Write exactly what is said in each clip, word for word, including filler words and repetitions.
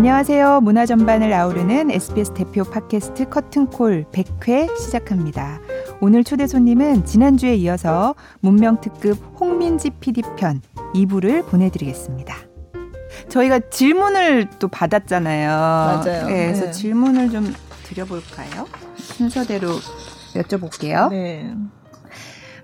안녕하세요. 문화 전반을 아우르는 에스비에스 대표 팟캐스트 커튼콜 백 회 시작합니다. 오늘 초대 손님은 지난주에 이어서 문명특급 홍민지 피디 편 이 부를 보내드리겠습니다. 저희가 질문을 또 받았잖아요. 맞아요. 네, 그래서 네. 질문을 좀 드려볼까요? 순서대로 여쭤볼게요. 네.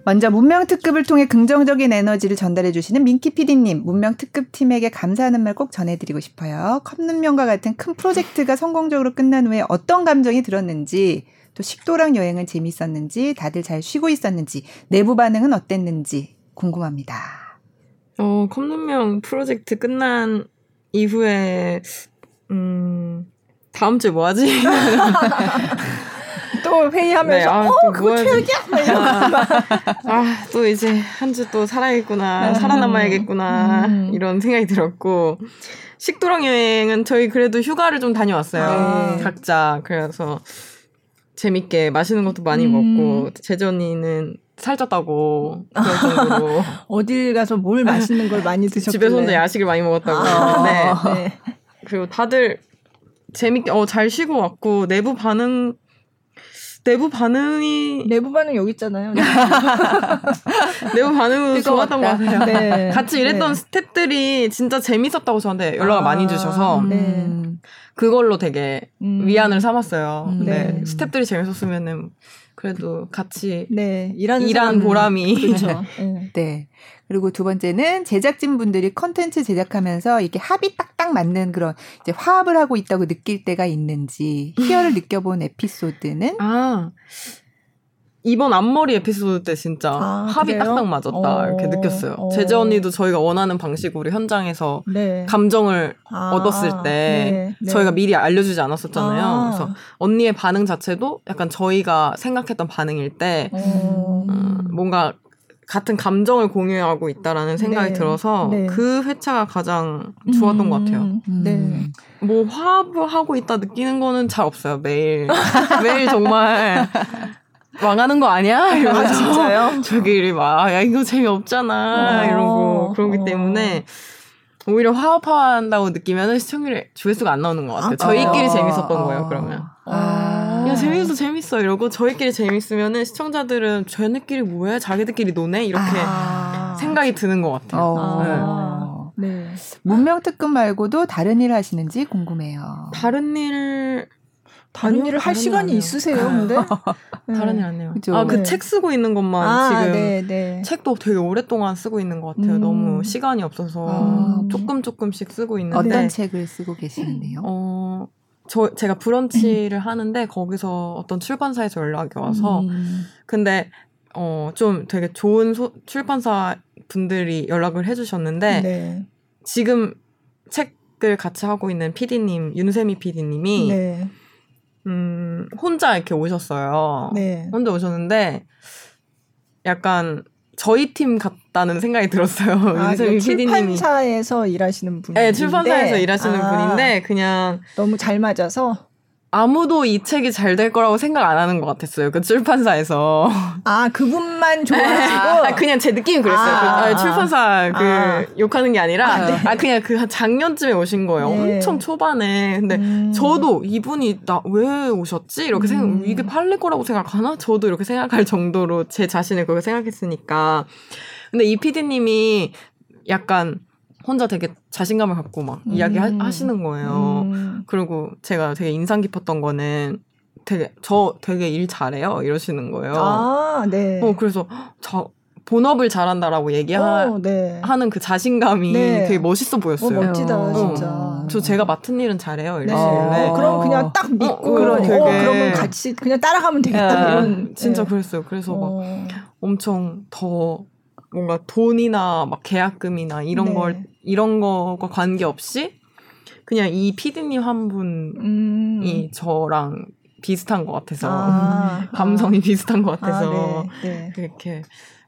먼저 문명특급을 통해 긍정적인 에너지를 전달해주시는 민키 피디님, 문명특급 팀에게 감사하는 말 꼭 전해드리고 싶어요. 컵눈명과 같은 큰 프로젝트가 성공적으로 끝난 후에 어떤 감정이 들었는지, 또 식도락 여행은 재밌었는지, 다들 잘 쉬고 있었는지, 내부 반응은 어땠는지 궁금합니다. 어, 컵눈명 프로젝트 끝난 이후에 음, 다음 주에 뭐 하지? 또 회의하면서 네, 아, 어? 또 그거 뭐 최악이야? 아, 또 이제 한 주 또 살아있구나. 음. 살아남아야겠구나. 음. 이런 생각이 들었고, 식도락 여행은 저희 그래도 휴가를 좀 다녀왔어요. 네. 각자. 그래서 재밌게 맛있는 것도 많이 음. 먹고, 재주 언니는 살쪘다고 정도로. 어딜 가서 뭘 맛있는 걸 많이 드셨길래. 집에서 혼자 야식을 많이 먹었다고. 아. 네. 네. 그리고 다들 재밌게 어, 잘 쉬고 왔고, 내부 반응 내부 반응이 내부 반응 여기 있잖아요. 내부 반응은 좋았던 것 같아요. 네. 같이 일했던 네. 스태프들이 진짜 재밌었다고 저한테 연락을 아, 많이 주셔서 네. 음, 그걸로 되게 음. 위안을 삼았어요. 음. 네. 네. 스태프들이 재밌었으면은 그래도 같이 네. 일하는 일한 보람이 그렇죠. 네. 네. 그리고 두 번째는 제작진분들이 콘텐츠 제작하면서 이렇게 합이 딱딱 맞는 그런 이제 화합을 하고 있다고 느낄 때가 있는지, 희열을 느껴본 에피소드는? 아, 이번 앞머리 에피소드 때 진짜 아, 합이 그래요? 딱딱 맞았다 어, 이렇게 느꼈어요. 어. 제재 언니도 저희가 원하는 방식으로 현장에서 네. 감정을 아, 얻었을 때 네, 네. 저희가 미리 알려주지 않았었잖아요. 아. 그래서 언니의 반응 자체도 약간 저희가 생각했던 반응일 때 어. 음, 뭔가 같은 감정을 공유하고 있다라는 생각이 네. 들어서 네. 그 회차가 가장 좋았던 음, 것 같아요. 음. 네. 뭐 화합을 하고 있다 느끼는 거는 잘 없어요. 매일 매일 정말 망하는 거 아니야? 이러면서 아, 진짜요? 저기 이리 와. 야 이거 재미없잖아. 어, 이러고 그러기 어. 때문에 오히려 화합한다고 느끼면 시청률에 조회수가 안 나오는 것 같아요. 아, 저희끼리 아, 재밌었던 아, 거예요. 그러면. 아. 야 재밌어 재밌어 이러고 저희끼리 재밌으면은 시청자들은 쟤네끼리 뭐해 자기들끼리 노네 이렇게 아~ 생각이 드는 것 같아요. 어~ 네. 네. 문명특급 말고도 다른 일 하시는지 궁금해요. 다른 일 다른, 다른 일을 할 다른 시간이 아니에요. 있으세요? 근데 네. 다른 일 안 해요. 아, 그 책 네. 쓰고 있는 것만 아, 지금 네, 네. 책도 되게 오랫동안 쓰고 있는 것 같아요. 음. 너무 시간이 없어서 아, 조금 조금씩 쓰고 있는데 어떤 책을 쓰고 계시는데요? 어. 저 제가 브런치를 하는데 거기서 어떤 출판사에서 연락이 와서 음. 근데 어, 좀 되게 좋은 소, 출판사 분들이 연락을 해주셨는데 네. 지금 책을 같이 하고 있는 피디님 윤세미 피디님이 네. 음, 혼자 이렇게 오셨어요. 네. 혼자 오셨는데 약간 저희 팀 같다는 생각이 들었어요. 아, 윤세미 피디님이 출판사에서 일하시는 분인데 네, 출판사에서 일하시는 아, 분인데 그냥 너무 잘 맞아서 아무도 이 책이 잘 될 거라고 생각 안 하는 것 같았어요. 그 출판사에서 아 그분만 좋아하시고 아, 그냥 제 느낌이 그랬어요. 아, 그, 아, 출판사 그 아. 욕하는 게 아니라 아, 네. 아 그냥 그 작년쯤에 오신 거예요. 네. 엄청 초반에 근데 음. 저도 이분이 나 왜 오셨지 이렇게 생각 음. 이게 팔릴 거라고 생각하나 저도 이렇게 생각할 정도로 제 자신을 그렇게 생각했으니까 근데 이 피디님이 약간 혼자 되게 자신감을 갖고 막 음. 이야기 하, 하시는 거예요. 음. 그리고 제가 되게 인상 깊었던 거는 되게 저 되게 일 잘해요 이러시는 거예요. 아, 네. 어, 그래서 저 본업을 잘한다라고 얘기하는 오, 네. 그 자신감이 네. 되게 멋있어 보였어요. 어, 멋지다 진짜. 어, 저 제가 맡은 일은 잘해요 이러시길래. 네. 어, 그럼 그냥 딱 믿고 어, 그럼 되게, 어, 그러면 같이 그냥 따라가면 되겠다. 네. 이런 진짜 네. 그랬어요. 그래서 어. 막 엄청 더 뭔가 돈이나 막 계약금이나 이런 네. 걸 이런 거과 관계없이 그냥 이 피디님 한 분이 음. 저랑 비슷한 것 같아서 아. 감성이 비슷한 것 같아서 아, 네. 네. 그렇게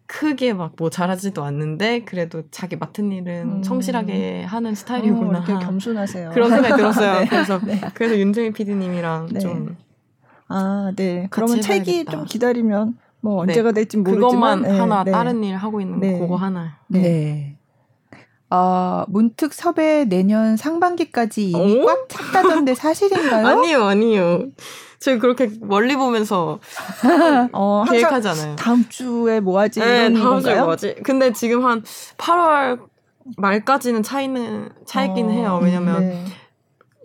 크게 막 뭐 잘하지도 않는데 그래도 자기 맡은 일은 음. 청실하게 하는 스타일이구나. 어, 되게 겸손하세요. 그런 생각이 들었어요. 네. 그래서 네. 그래서 윤정희 피디님이랑 네. 좀 아, 네. 그러면 책이 해봐야겠다. 좀 기다리면 뭐 언제가 네. 될지 모르지만 그것만 네. 하나 네. 다른 일 하고 있는 네. 거 그거 하나. 네. 네. 어, 문특 섭외 내년 상반기까지 이미 오? 꽉 찼다던데 사실인가요? 아니요, 아니요. 저희 그렇게 멀리 보면서 어, 계획하잖아요. 다음 주에 뭐 하지? 네, 이런 다음 건가요? 주에 뭐 하지? 근데 지금 한 팔월 말까지는 차이는, 차이긴 어, 해요. 왜냐면 네.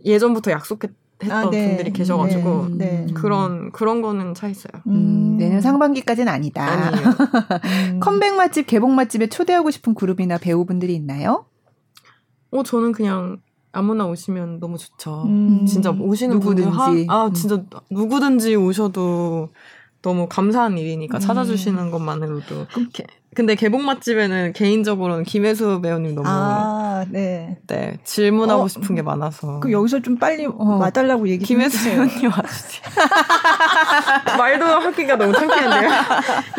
예전부터 약속했던 아, 네. 분들이 계셔가지고 네. 네. 그런, 그런 거는 차있어요. 음, 내년 상반기까지는 아니다. 아니에요. 음. 컴백 맛집, 개봉 맛집에 초대하고 싶은 그룹이나 배우분들이 있나요? 어, 저는 그냥 아무나 오시면 너무 좋죠. 음. 진짜 오시는 누구든지. 분들 하, 아, 음. 진짜 누구든지 오셔도 너무 감사한 일이니까 음. 찾아주시는 것만으로도. 그렇게. 근데 개봉 맛집에는 개인적으로는 김혜수 배우님 너무 아, 네. 네, 질문하고 어, 싶은 게 많아서. 그럼 여기서 좀 빨리 어, 와달라고 얘기 좀 김혜수 해주세요. 배우님 와주세요. 말도 하기가 너무 창피한데요.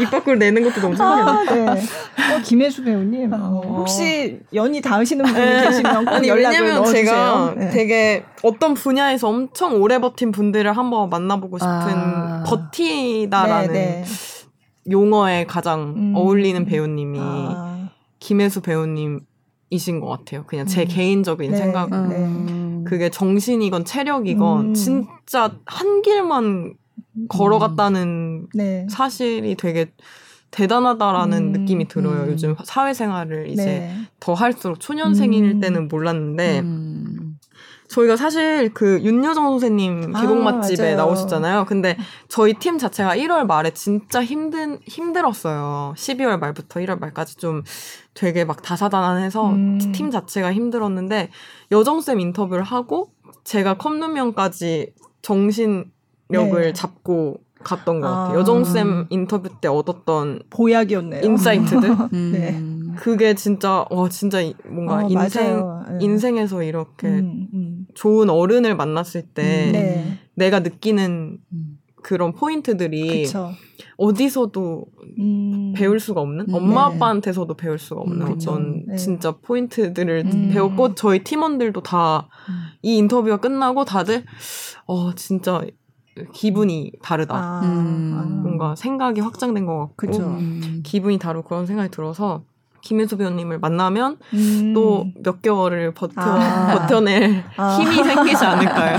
입 밖으로 내는 것도 너무 창피한데. 아, 네. 어, 김혜수 배우님 어. 혹시 연이 닿으시는 분이 네. 계시면 꼭 연락을 넣어주세요. 제가 네. 되게 어떤 분야에서 엄청 오래 버틴 분들을 한번 만나보고 싶은 아. 버티다라는 네, 네. 용어에 가장 음. 어울리는 배우님이 아. 김혜수 배우님이신 것 같아요. 그냥 제 음. 개인적인 네. 생각으로. 네. 그게 정신이건 체력이건 음. 진짜 한 길만 걸어갔다는 음. 네. 사실이 되게 대단하다라는 음. 느낌이 들어요. 음. 요즘 사회생활을 이제 네. 더 할수록 초년생일 음. 때는 몰랐는데 음. 저희가 사실 그 윤여정 선생님 개봉 맛집에 아, 나오셨잖아요. 근데 저희 팀 자체가 일월 말에 진짜 힘든, 힘들었어요. 십이월 말부터 일월 말까지 좀 되게 막 다사다난해서 음. 팀 자체가 힘들었는데 여정쌤 인터뷰를 하고 제가 컵눈명까지 정신력을 네. 잡고 갔던 것 같아요. 아. 여정쌤 인터뷰 때 얻었던 보약이었네요. 인사이트들. 음. 네. 그게 진짜 와 진짜 뭔가 어, 인생 네. 인생에서 이렇게 음, 음. 좋은 어른을 만났을 때 음, 네. 내가 느끼는 음. 그런 포인트들이 그쵸. 어디서도 음. 배울 수가 없는 음, 엄마 네. 아빠한테서도 배울 수가 없는 음, 어떤 네. 진짜 포인트들을 음. 배웠고 저희 팀원들도 다 이 인터뷰가 끝나고 다들 어 진짜 기분이 다르다. 아. 음. 뭔가 생각이 확장된 것 같고 음. 기분이 다르고 그런 생각이 들어서. 김혜수 배우님을 만나면 음. 또 몇 개월을 버텨, 아. 버텨낼 아. 힘이 생기지 않을까요?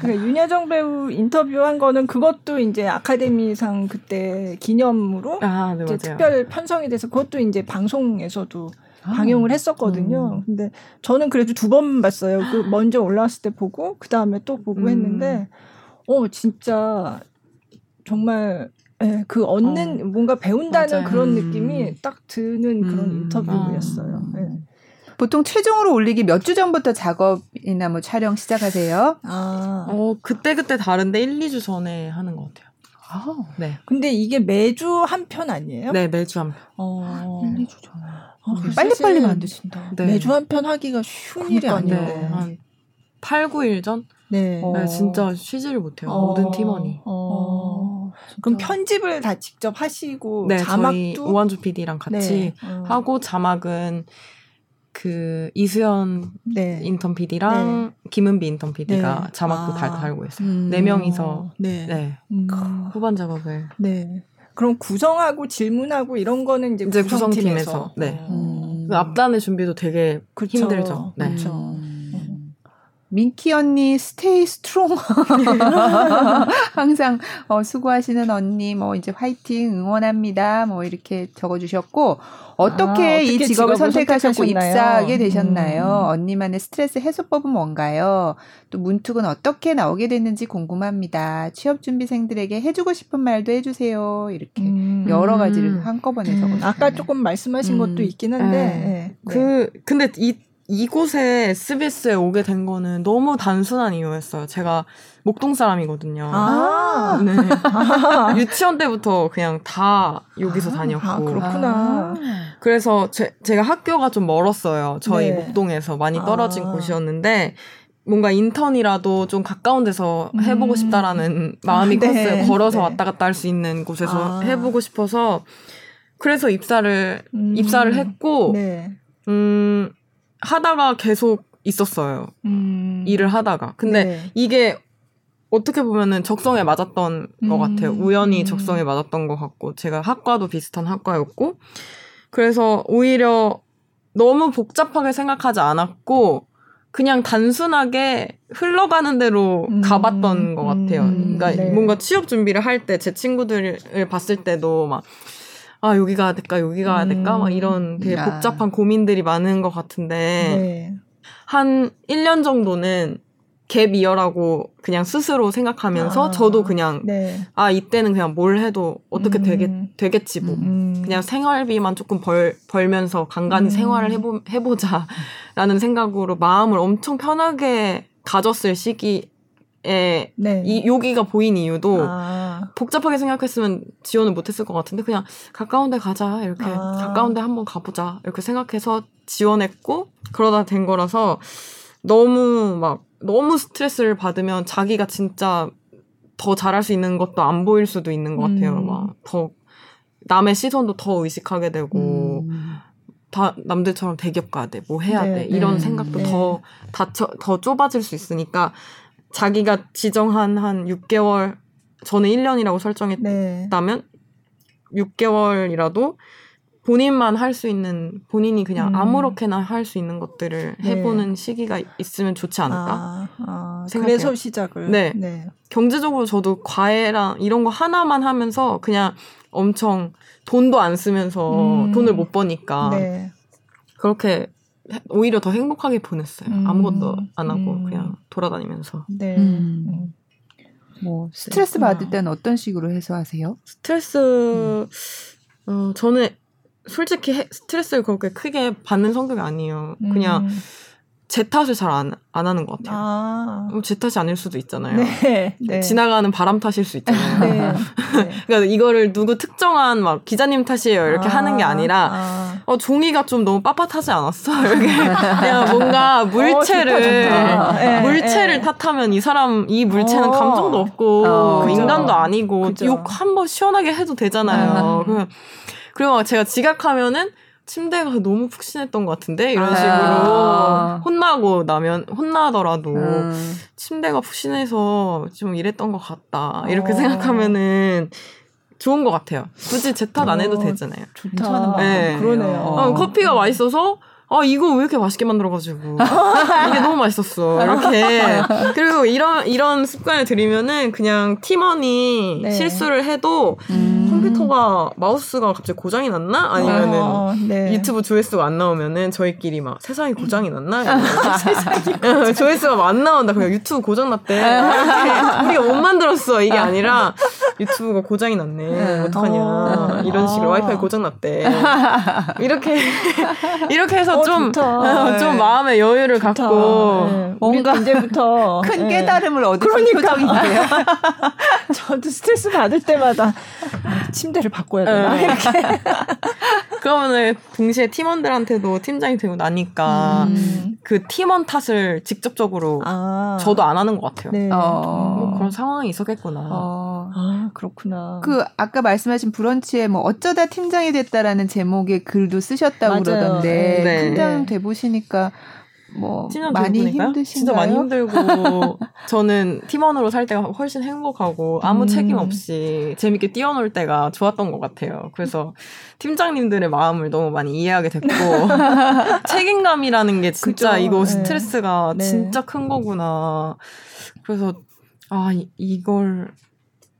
그러니까 윤여정 배우 인터뷰한 거는 그것도 이제 아카데미상 그때 기념으로 아, 네, 이제 특별 편성이 돼서 그것도 이제 방송에서도 아. 방영을 했었거든요. 음. 근데 저는 그래도 두 번 봤어요. 그 먼저 올라왔을 때 보고 그 다음에 또 보고 음. 했는데, 어 진짜 정말. 네, 그 얻는 어. 뭔가 배운다는 맞아요. 그런 느낌이 딱 드는 그런 음. 인터뷰였어요. 아. 네. 보통 최종으로 올리기 몇 주 전부터 작업이나 뭐 촬영 시작하세요? 아, 어 그때 그때 다른데 일, 이주 전에 하는 것 같아요. 아, 네. 근데 이게 매주 한 편 아니에요? 네, 매주 한 편. 어, 일, 이주 전에. 아, 빨리빨리 만드신다. 네. 매주 한 편 하기가 쉬운 그러니까, 일이 아니에요. 네. 한 팔, 구일 전? 네. 어. 네, 진짜 쉬지를 못해요. 어. 모든 팀원이. 어. 어. 그럼 진짜? 편집을 다 직접 하시고 네, 자막도 저희 오한주 피디랑 같이 네. 어. 하고 자막은 그 이수연 네. 인턴 피디랑 네. 김은비 인턴 피디가 네. 자막도 아. 다 달고 있어요. 음. 네 명이서 네. 네. 음. 후반 작업을. 네. 그럼 구성하고 질문하고 이런 거는 이제, 이제 구성팀에서. 구성팀에서. 네. 음. 그 앞단의 준비도 되게 그쵸. 힘들죠. 네. 그렇죠. 민키 언니, 스테이 스트롱. 항상, 어, 수고하시는 언니, 뭐, 이제 화이팅, 응원합니다. 뭐, 이렇게 적어주셨고, 어떻게, 아, 어떻게 이 직업을, 직업을 선택하셨고 입사하게 되셨나요? 음. 언니만의 스트레스 해소법은 뭔가요? 또 문특은 어떻게 나오게 됐는지 궁금합니다. 취업준비생들에게 해주고 싶은 말도 해주세요. 이렇게 음. 여러 가지를 한꺼번에 음. 적어주셨어요. 아까 조금 말씀하신 음. 것도 있긴 한데, 네. 그, 근데 이, 이곳에 에스비에스에 오게 된 거는 너무 단순한 이유였어요. 제가 목동 사람이거든요. 아~ 네. 아~ 유치원 때부터 그냥 다 여기서 아~ 다녔고. 아, 그렇구나. 그래서 제, 제가 학교가 좀 멀었어요. 저희 네. 목동에서 많이 떨어진 아~ 곳이었는데 뭔가 인턴이라도 좀 가까운 데서 해보고 음~ 싶다라는 마음이 네. 컸어요. 걸어서 네. 왔다 갔다 할 수 있는 곳에서 아~ 해보고 싶어서 그래서 입사를 음~ 입사를 했고 네. 음. 하다가 계속 있었어요. 음. 일을 하다가. 근데 네. 이게 어떻게 보면은 적성에 맞았던 음. 것 같아요. 우연히 음. 적성에 맞았던 것 같고 제가 학과도 비슷한 학과였고 그래서 오히려 너무 복잡하게 생각하지 않았고 그냥 단순하게 흘러가는 대로 음. 가봤던 것 같아요. 그러니까 네. 뭔가 취업 준비를 할 때 제 친구들을 봤을 때도 막 아 여기가 해야 될까 여기가 해야 될까 음. 막 이런 되게 야. 복잡한 고민들이 많은 것 같은데 네. 한 일 년 정도는 갭이어라고 그냥 스스로 생각하면서 아, 저도 그냥 네. 아 이때는 그냥 뭘 해도 어떻게 음. 되겠, 되겠지 뭐 음. 그냥 생활비만 조금 벌, 벌면서 간간히 음. 생활을 해보, 해보자 라는 생각으로 마음을 엄청 편하게 가졌을 시기에 네. 이 여기가 보인 이유도 아. 복잡하게 생각했으면 지원을 못했을 것 같은데 그냥 가까운 데 가자 이렇게 아. 가까운 데 한번 가보자 이렇게 생각해서 지원했고 그러다 된 거라서 너무 막 너무 스트레스를 받으면 자기가 진짜 더 잘할 수 있는 것도 안 보일 수도 있는 것 같아요. 음. 막 더 남의 시선도 더 의식하게 되고 음. 다 남들처럼 대기업 가야 돼, 뭐 해야 네, 돼 이런 네, 생각도 네. 더 다쳐 더 좁아질 수 있으니까 자기가 지정한 한 육 개월 저는 일 년이라고 설정했다면 네. 육 개월이라도 본인만 할 수 있는 본인이 그냥 음. 아무렇게나 할 수 있는 것들을 네. 해보는 시기가 있으면 좋지 않을까 아, 아, 생각해요. 그래서 시작을 네. 네 경제적으로 저도 과외랑 이런 거 하나만 하면서 그냥 엄청 돈도 안 쓰면서 음. 돈을 못 버니까 네. 그렇게 오히려 더 행복하게 보냈어요. 음. 아무것도 안 하고 음. 그냥 돌아다니면서 네. 음. 뭐 스트레스 그렇구나. 받을 때는 어떤 식으로 해소하세요? 스트레스 음. 어, 저는 솔직히 해, 스트레스를 그렇게 크게 받는 성격이 아니에요. 음. 그냥 제 탓을 잘 안 안 하는 것 같아요. 아. 제 탓이 아닐 수도 있잖아요. 네, 네. 지나가는 바람 탓일 수 있잖아요. 네, 네. 그러니까 이거를 누구 특정한 막 기자님 탓이에요 이렇게 아. 하는 게 아니라 아. 어, 종이가 좀 너무 빳빳하지 않았어. 이렇게 그냥 뭔가 물체를 오, 좋다, 좋다. 물체를 네, 탓하면 이 사람 이 물체는 오. 감정도 없고 어, 인간도 그죠. 아니고 그죠. 욕 한 번 시원하게 해도 되잖아요. 그러면 그리고 제가 지각하면은 침대에 가서 너무 푹신했던 것 같은데 이런 식으로 아~ 혼나고 나면 혼나더라도 음. 침대가 푹신해서 좀 이랬던 것 같다 이렇게 생각하면은 좋은 것 같아요. 굳이 제 탓 안 해도 되잖아요. 좋다. 네. 그러네요. 어, 커피가 맛있어서 아 이거 왜 이렇게 맛있게 만들어가지고 이게 너무 맛있었어 이렇게 그리고 이런 이런 습관을 들이면은 그냥 팀원이 네. 실수를 해도 음. 컴퓨터가 마우스가 갑자기 고장이 났나 아니면은 어, 네. 유튜브 조회수가 안 나오면은 저희끼리 막 세상에 고장이 났나 세상에 조회수가 막 안 나온다 그냥 유튜브 고장 났대 우리가 못 만들었어 이게 아니라 유튜브가 고장이 났네 어떡하냐 어. 이런 식으로 어. 와이파이 고장 났대 이렇게 이렇게 해서 좀, 어, 좀 마음의 여유를 좋다. 갖고 네. 뭔가 이제부터 큰 네. 깨달음을 얻을 그러니까. 표정인데요. 저도 스트레스 받을 때마다 침대를 바꿔야 되나 네. 이렇게. 그러면 동시에 팀원들한테도 팀장이 되고 나니까 음. 그 팀원 탓을 직접적으로 아. 저도 안 하는 것 같아요. 네. 어. 뭐 그런 상황이 있었겠구나. 어. 아 그렇구나. 그 아까 말씀하신 브런치에 뭐 어쩌다 팀장이 됐다라는 제목의 글도 쓰셨다고 맞아요. 그러던데. 네. 팀장 돼 보시니까 뭐 많이 힘드신가요? 진짜 많이 힘들고 저는 팀원으로 살 때가 훨씬 행복하고 아무 음. 책임 없이 재밌게 뛰어놀 때가 좋았던 것 같아요. 그래서 팀장님들의 마음을 너무 많이 이해하게 됐고 책임감이라는 게 진짜 그쵸? 이거 스트레스가 네. 진짜 큰 거구나. 그래서 아 이, 이걸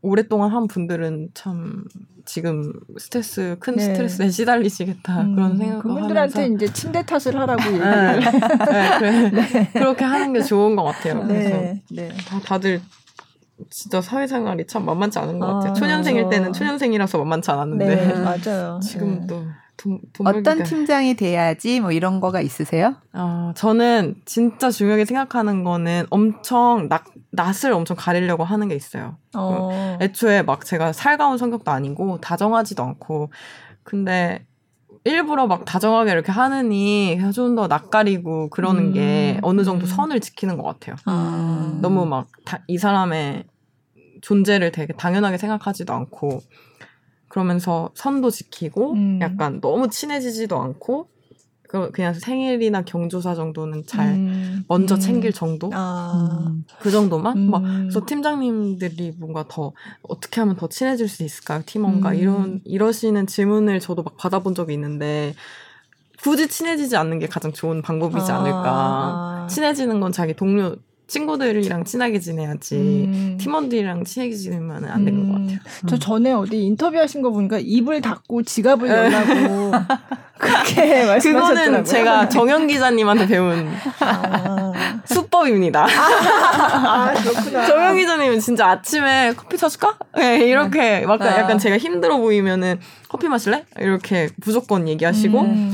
오랫동안 한 분들은 참 지금 스트레스 큰 네. 스트레스에 시달리시겠다 음, 그런 생각도 그분들한테 하면서. 이제 침대 탓을 하라고 얘기를 네, 그래. 네. 그렇게 하는 게 좋은 것 같아요. 네. 그래서 네. 다들 진짜 사회생활이 참 만만치 않은 것 같아요. 아, 초년생일 맞아. 때는 초년생이라서 만만치 않았는데 네, 맞아요. 지금 또 네. 어떤 팀장이 돼야지 뭐 이런 거가 있으세요? 어, 저는 진짜 중요하게 생각하는 거는 엄청 낙 낯을 엄청 가리려고 하는 게 있어요. 어. 애초에 막 제가 살가운 성격도 아니고 다정하지도 않고 근데 일부러 막 다정하게 이렇게 하느니 좀 더 낯가리고 그러는 음. 게 어느 정도 선을 지키는 것 같아요. 아. 너무 막 이 사람의 존재를 되게 당연하게 생각하지도 않고 그러면서 선도 지키고 음. 약간 너무 친해지지도 않고 그냥 생일이나 경조사 정도는 잘 음, 먼저 음. 챙길 정도? 아. 음, 그 정도만? 음. 막 그래서 팀장님들이 뭔가 더 어떻게 하면 더 친해질 수 있을까요? 팀원과 음. 이런, 이러시는 질문을 저도 막 받아본 적이 있는데 굳이 친해지지 않는 게 가장 좋은 방법이지 아. 않을까. 친해지는 건 자기 동료 친구들이랑 친하게 지내야지 음. 팀원들이랑 친하게 지내면 안 되는 음. 것 같아요. 음. 저 전에 어디 인터뷰하신 거 보니까 입을 닫고 지갑을 열라고 그렇게 말씀하셨더라고요. 그거는 제가 정연 기자님한테 배운 아. 수법입니다. 아, 그렇구나. 정연 기자님은 진짜 아침에 커피 사줄까? 네, 이렇게 막 아. 약간 제가 힘들어 보이면은 커피 마실래? 이렇게 무조건 얘기하시고 음.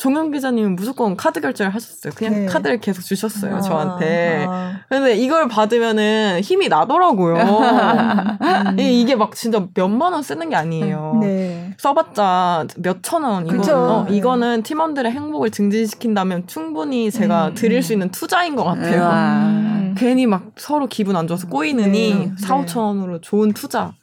정연 기자님은 무조건 카드 결제를 하셨어요. 그냥 네. 카드를 계속 주셨어요, 아, 저한테. 아. 근데 이걸 받으면은 힘이 나더라고요. 음. 이게 막 진짜 몇만 원 쓰는 게 아니에요. 네. 써봤자 몇천 원. 이거는, 어, 네. 이거는 팀원들의 행복을 증진시킨다면 충분히 제가 음. 드릴 수 있는 투자인 것 같아요. 음. 괜히 막 서로 기분 안 좋아서 꼬이느니 네. 사오천 원으로 좋은 투자.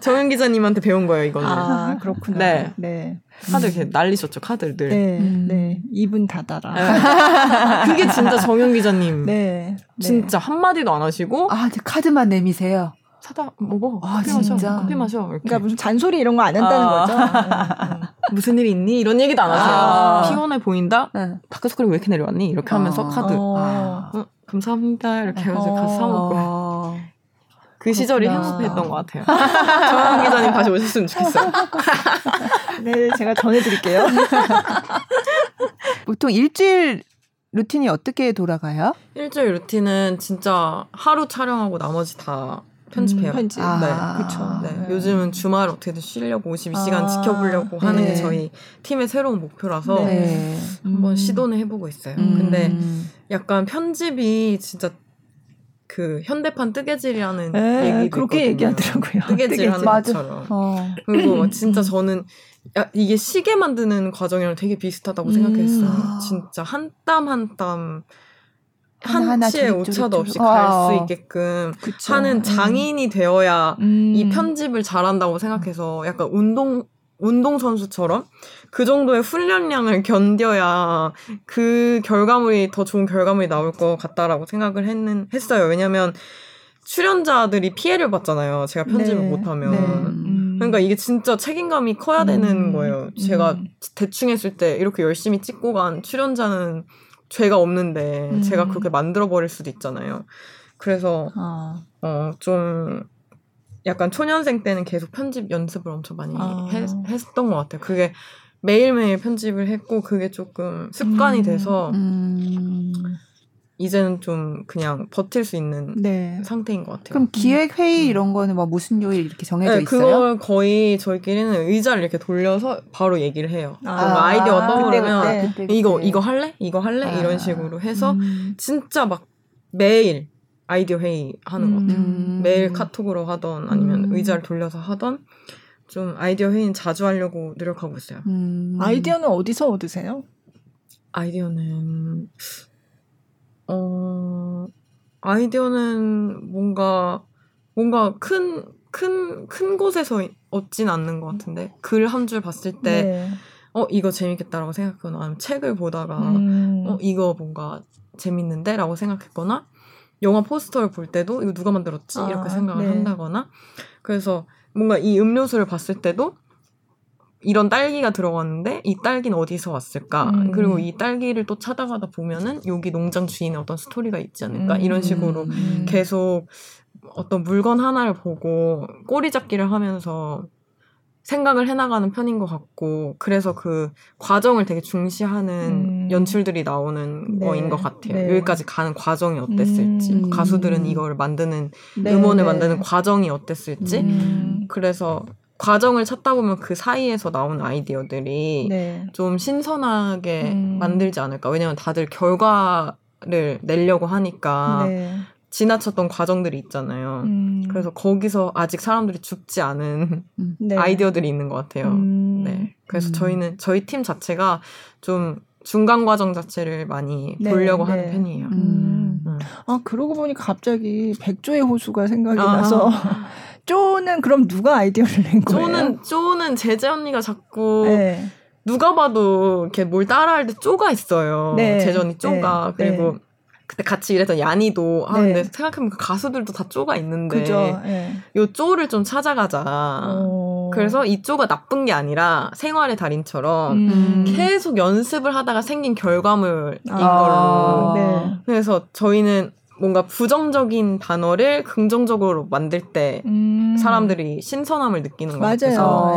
정연 기자님한테 배운 거예요, 이거는. 아, 그렇구나. 네. 네. 카드 이렇게 날리셨죠, 카드를. 네, 음. 네. 입은 닫아라. 그게 진짜 정연 기자님. 네. 진짜 네. 한마디도 안 하시고. 아, 카드만 내미세요. 사다 먹어. 아, 커피 진짜. 마셔. 커피 마셔. 이렇게. 그러니까 무슨 잔소리 이런 거 안 한다는 아. 거죠. 네. 무슨 일이 있니? 이런 얘기도 안 하세요. 아. 피곤해 보인다? 네. 닭가슴살이 왜 이렇게 내려왔니? 이렇게 하면서 아. 카드. 아. 어, 감사합니다. 이렇게 해서 가서 사먹고. 아. 그 시절이 행복했던 것 같아요. 정연 기자님 다시 오셨으면 좋겠어요. 네, 제가 전해드릴게요. 보통 일주일 루틴이 어떻게 돌아가요? 일주일 루틴은 진짜 하루 촬영하고 나머지 다 편집해요. 음, 편집. 아, 네, 그렇죠. 네. 네. 요즘은 주말 어떻게든 쉬려고 오십이 시간 아, 지켜보려고 네. 하는 게 저희 팀의 새로운 목표라서 네. 한번 음. 시도는 해보고 있어요. 음. 근데 약간 편집이 진짜 그 현대판 뜨개질이라는 얘기 그렇게 얘기하더라고요. 뜨개질하는 것처럼. 어. 그리고 진짜 저는 야, 이게 시계 만드는 과정이랑 되게 비슷하다고 음. 생각했어요. 진짜 한 땀 한 땀 한 치의 오차도 없이 갈 수 있게끔 그쵸. 하는 장인이 되어야 음. 이 편집을 잘한다고 생각해서 약간 운동 운동선수처럼 그 정도의 훈련량을 견뎌야 그 결과물이 더 좋은 결과물이 나올 것 같다라고 생각을 했는, 했어요. 왜냐면 출연자들이 피해를 받잖아요. 제가 편집을 네, 못하면. 네. 음. 그러니까 이게 진짜 책임감이 커야 되는 음. 거예요. 제가 음. 대충 했을 때 이렇게 열심히 찍고 간 출연자는 죄가 없는데 음. 제가 그렇게 만들어버릴 수도 있잖아요. 그래서 아. 어, 좀... 약간 초년생 때는 계속 편집 연습을 엄청 많이 아. 했, 했던 것 같아요. 그게 매일매일 편집을 했고 그게 조금 습관이 돼서 음. 음. 이제는 좀 그냥 버틸 수 있는 네. 상태인 것 같아요. 그럼 기획회의 음. 이런 거는 뭐 무슨 요일 이렇게 정해져 네, 있어요? 그걸 거의 저희끼리는 의자를 이렇게 돌려서 바로 얘기를 해요. 아. 아이디어가 떠오르면 그때, 그때, 그때. 이거, 이거 할래? 이거 할래? 아. 이런 식으로 해서 음. 진짜 막 매일 아이디어 회의 하는 것 같아요. 음. 매일 카톡으로 하던 아니면 음. 의자를 돌려서 하던 좀 아이디어 회의는 자주 하려고 노력하고 있어요. 음. 아이디어는 어디서 얻으세요? 아이디어는 어 아이디어는 뭔가 뭔가 큰 큰 큰 곳에서 얻진 않는 것 같은데 글 한 줄 봤을 때 네. 어 이거 재밌겠다라고 생각하거나 아니면 책을 보다가 음. 어 이거 뭔가 재밌는데라고 생각했거나. 영화 포스터를 볼 때도 이거 누가 만들었지? 아, 이렇게 생각을 네. 한다거나 그래서 뭔가 이 음료수를 봤을 때도 이런 딸기가 들어갔는데 이 딸기는 어디서 왔을까? 음. 그리고 이 딸기를 또 찾아가다 보면은 여기 농장 주인의 어떤 스토리가 있지 않을까? 음. 이런 식으로 음. 계속 어떤 물건 하나를 보고 꼬리잡기를 하면서 생각을 해나가는 편인 것 같고 그래서 그 과정을 되게 중시하는 음. 연출들이 나오는 네. 거인 것 같아요. 네. 여기까지 가는 과정이 어땠을지 음. 가수들은 이걸 만드는 네. 음원을 네. 만드는 과정이 어땠을지 음. 그래서 과정을 찾다 보면 그 사이에서 나온 아이디어들이 네. 좀 신선하게 음. 만들지 않을까. 왜냐면 다들 결과를 내려고 하니까 네. 지나쳤던 과정들이 있잖아요. 음. 그래서 거기서 아직 사람들이 죽지 않은 네. 아이디어들이 있는 것 같아요. 음. 네. 그래서 음. 저희는 저희 팀 자체가 좀 중간 과정 자체를 많이 네. 보려고 네. 하는 편이에요. 음. 음. 아 그러고 보니 갑자기 백조의 호수가 생각이 아. 나서 쪼는 그럼 누가 아이디어를 낸 거예요? 쪼는 쪼는 제재 언니가 자꾸. 네. 누가 봐도 이렇게 뭘 따라할 때 쪼가 있어요. 네. 제재 언니 쪼가 네. 그리고. 네. 그때 같이 일했던 야니도 아, 네. 근데 생각해보면 그 가수들도 다 쪼가 있는데 그죠? 네. 요 쪼를 좀 찾아가자. 오. 그래서 이쪽은 나쁜 게 아니라 생활의 달인처럼 음. 계속 연습을 하다가 생긴 결과물인 아. 걸로. 네. 그래서 저희는 뭔가 부정적인 단어를 긍정적으로 만들 때 음. 사람들이 신선함을 느끼는 것 맞아요. 같아서.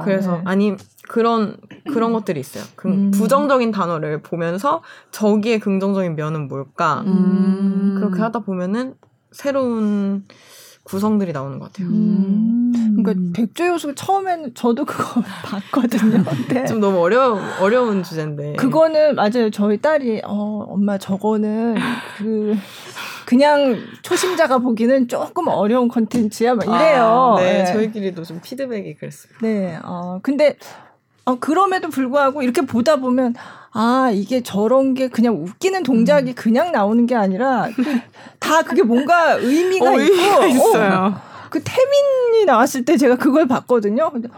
네. 그래서 네. 아니 그런 그런 것들이 있어요. 그, 음. 부정적인 단어를 보면서 저기에 긍정적인 면은 뭘까? 음. 그렇게 하다 보면은 새로운 구성들이 나오는 것 같아요. 음. 그러니까 백조 요술 처음에는 저도 그거 봤거든요. 근데 좀 너무 어려 어려운 주제인데. 그거는 맞아요. 저희 딸이 어 엄마 저거는 그 그냥 초심자가 보기는 조금 어려운 콘텐츠야 막 이래요. 아, 네, 네, 저희끼리도 좀 피드백이 그랬어요. 네, 어 근데. 어, 그럼에도 불구하고 이렇게 보다 보면 아 이게 저런 게 그냥 웃기는 동작이 음. 그냥 나오는 게 아니라 다 그게 뭔가 의미가 어, 있고 의미가 있어요. 어, 그 태민이 나왔을 때 제가 그걸 봤거든요. 근데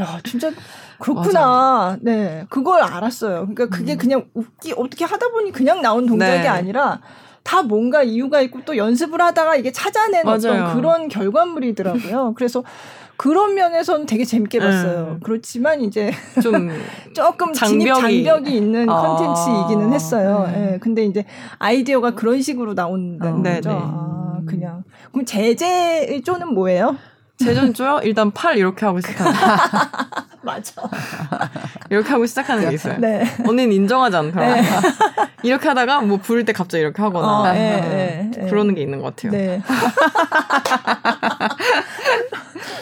야 진짜 그렇구나. 맞아. 네 그걸 알았어요. 그러니까 그게 음. 그냥 웃기 어떻게 하다 보니 그냥 나온 동작이 네. 아니라 다 뭔가 이유가 있고 또 연습을 하다가 이게 찾아낸 어떤 그런 결과물이더라고요. 그래서 그런 면에서는 되게 재밌게 봤어요. 음. 그렇지만 이제 좀 조금 장벽이. 진입 장벽이 있는 컨텐츠이기는 아. 했어요. 음. 네. 근데 이제 아이디어가 그런 식으로 나온다는 어, 거죠. 아, 그냥 그럼 제재의 쪼는 뭐예요? 제재는 쪼요? 일단 팔 이렇게 하고 시작하는 맞아. 이렇게 하고 시작하는 게 있어요. 네. 언니는 인정하지 않더라. 네. 이렇게 하다가 뭐 부를 때 갑자기 이렇게 하거나 어, 네, 네, 그러는 네. 게 있는 것 같아요. 네.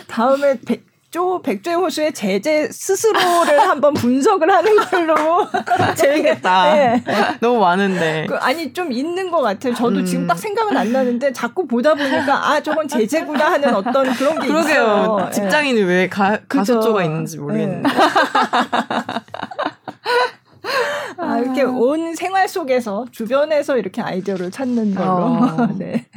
다음에 백조, 백조의 호수의 제재 스스로를 한번 분석을 하는 걸로. 재밌겠다. 네. 너무 많은데. 그, 아니, 좀 있는 것 같아요. 저도 음. 지금 딱 생각은 안 나는데 자꾸 보다 보니까 아, 저건 제재구나 하는 어떤 그런 게 그러게요. 있어요. 그러게요. 직장인이 네. 왜 가, 가수조가 있는지 모르겠는데. 네. 아, 이렇게 온 생활 속에서, 주변에서 이렇게 아이디어를 찾는 걸로. 어. 네.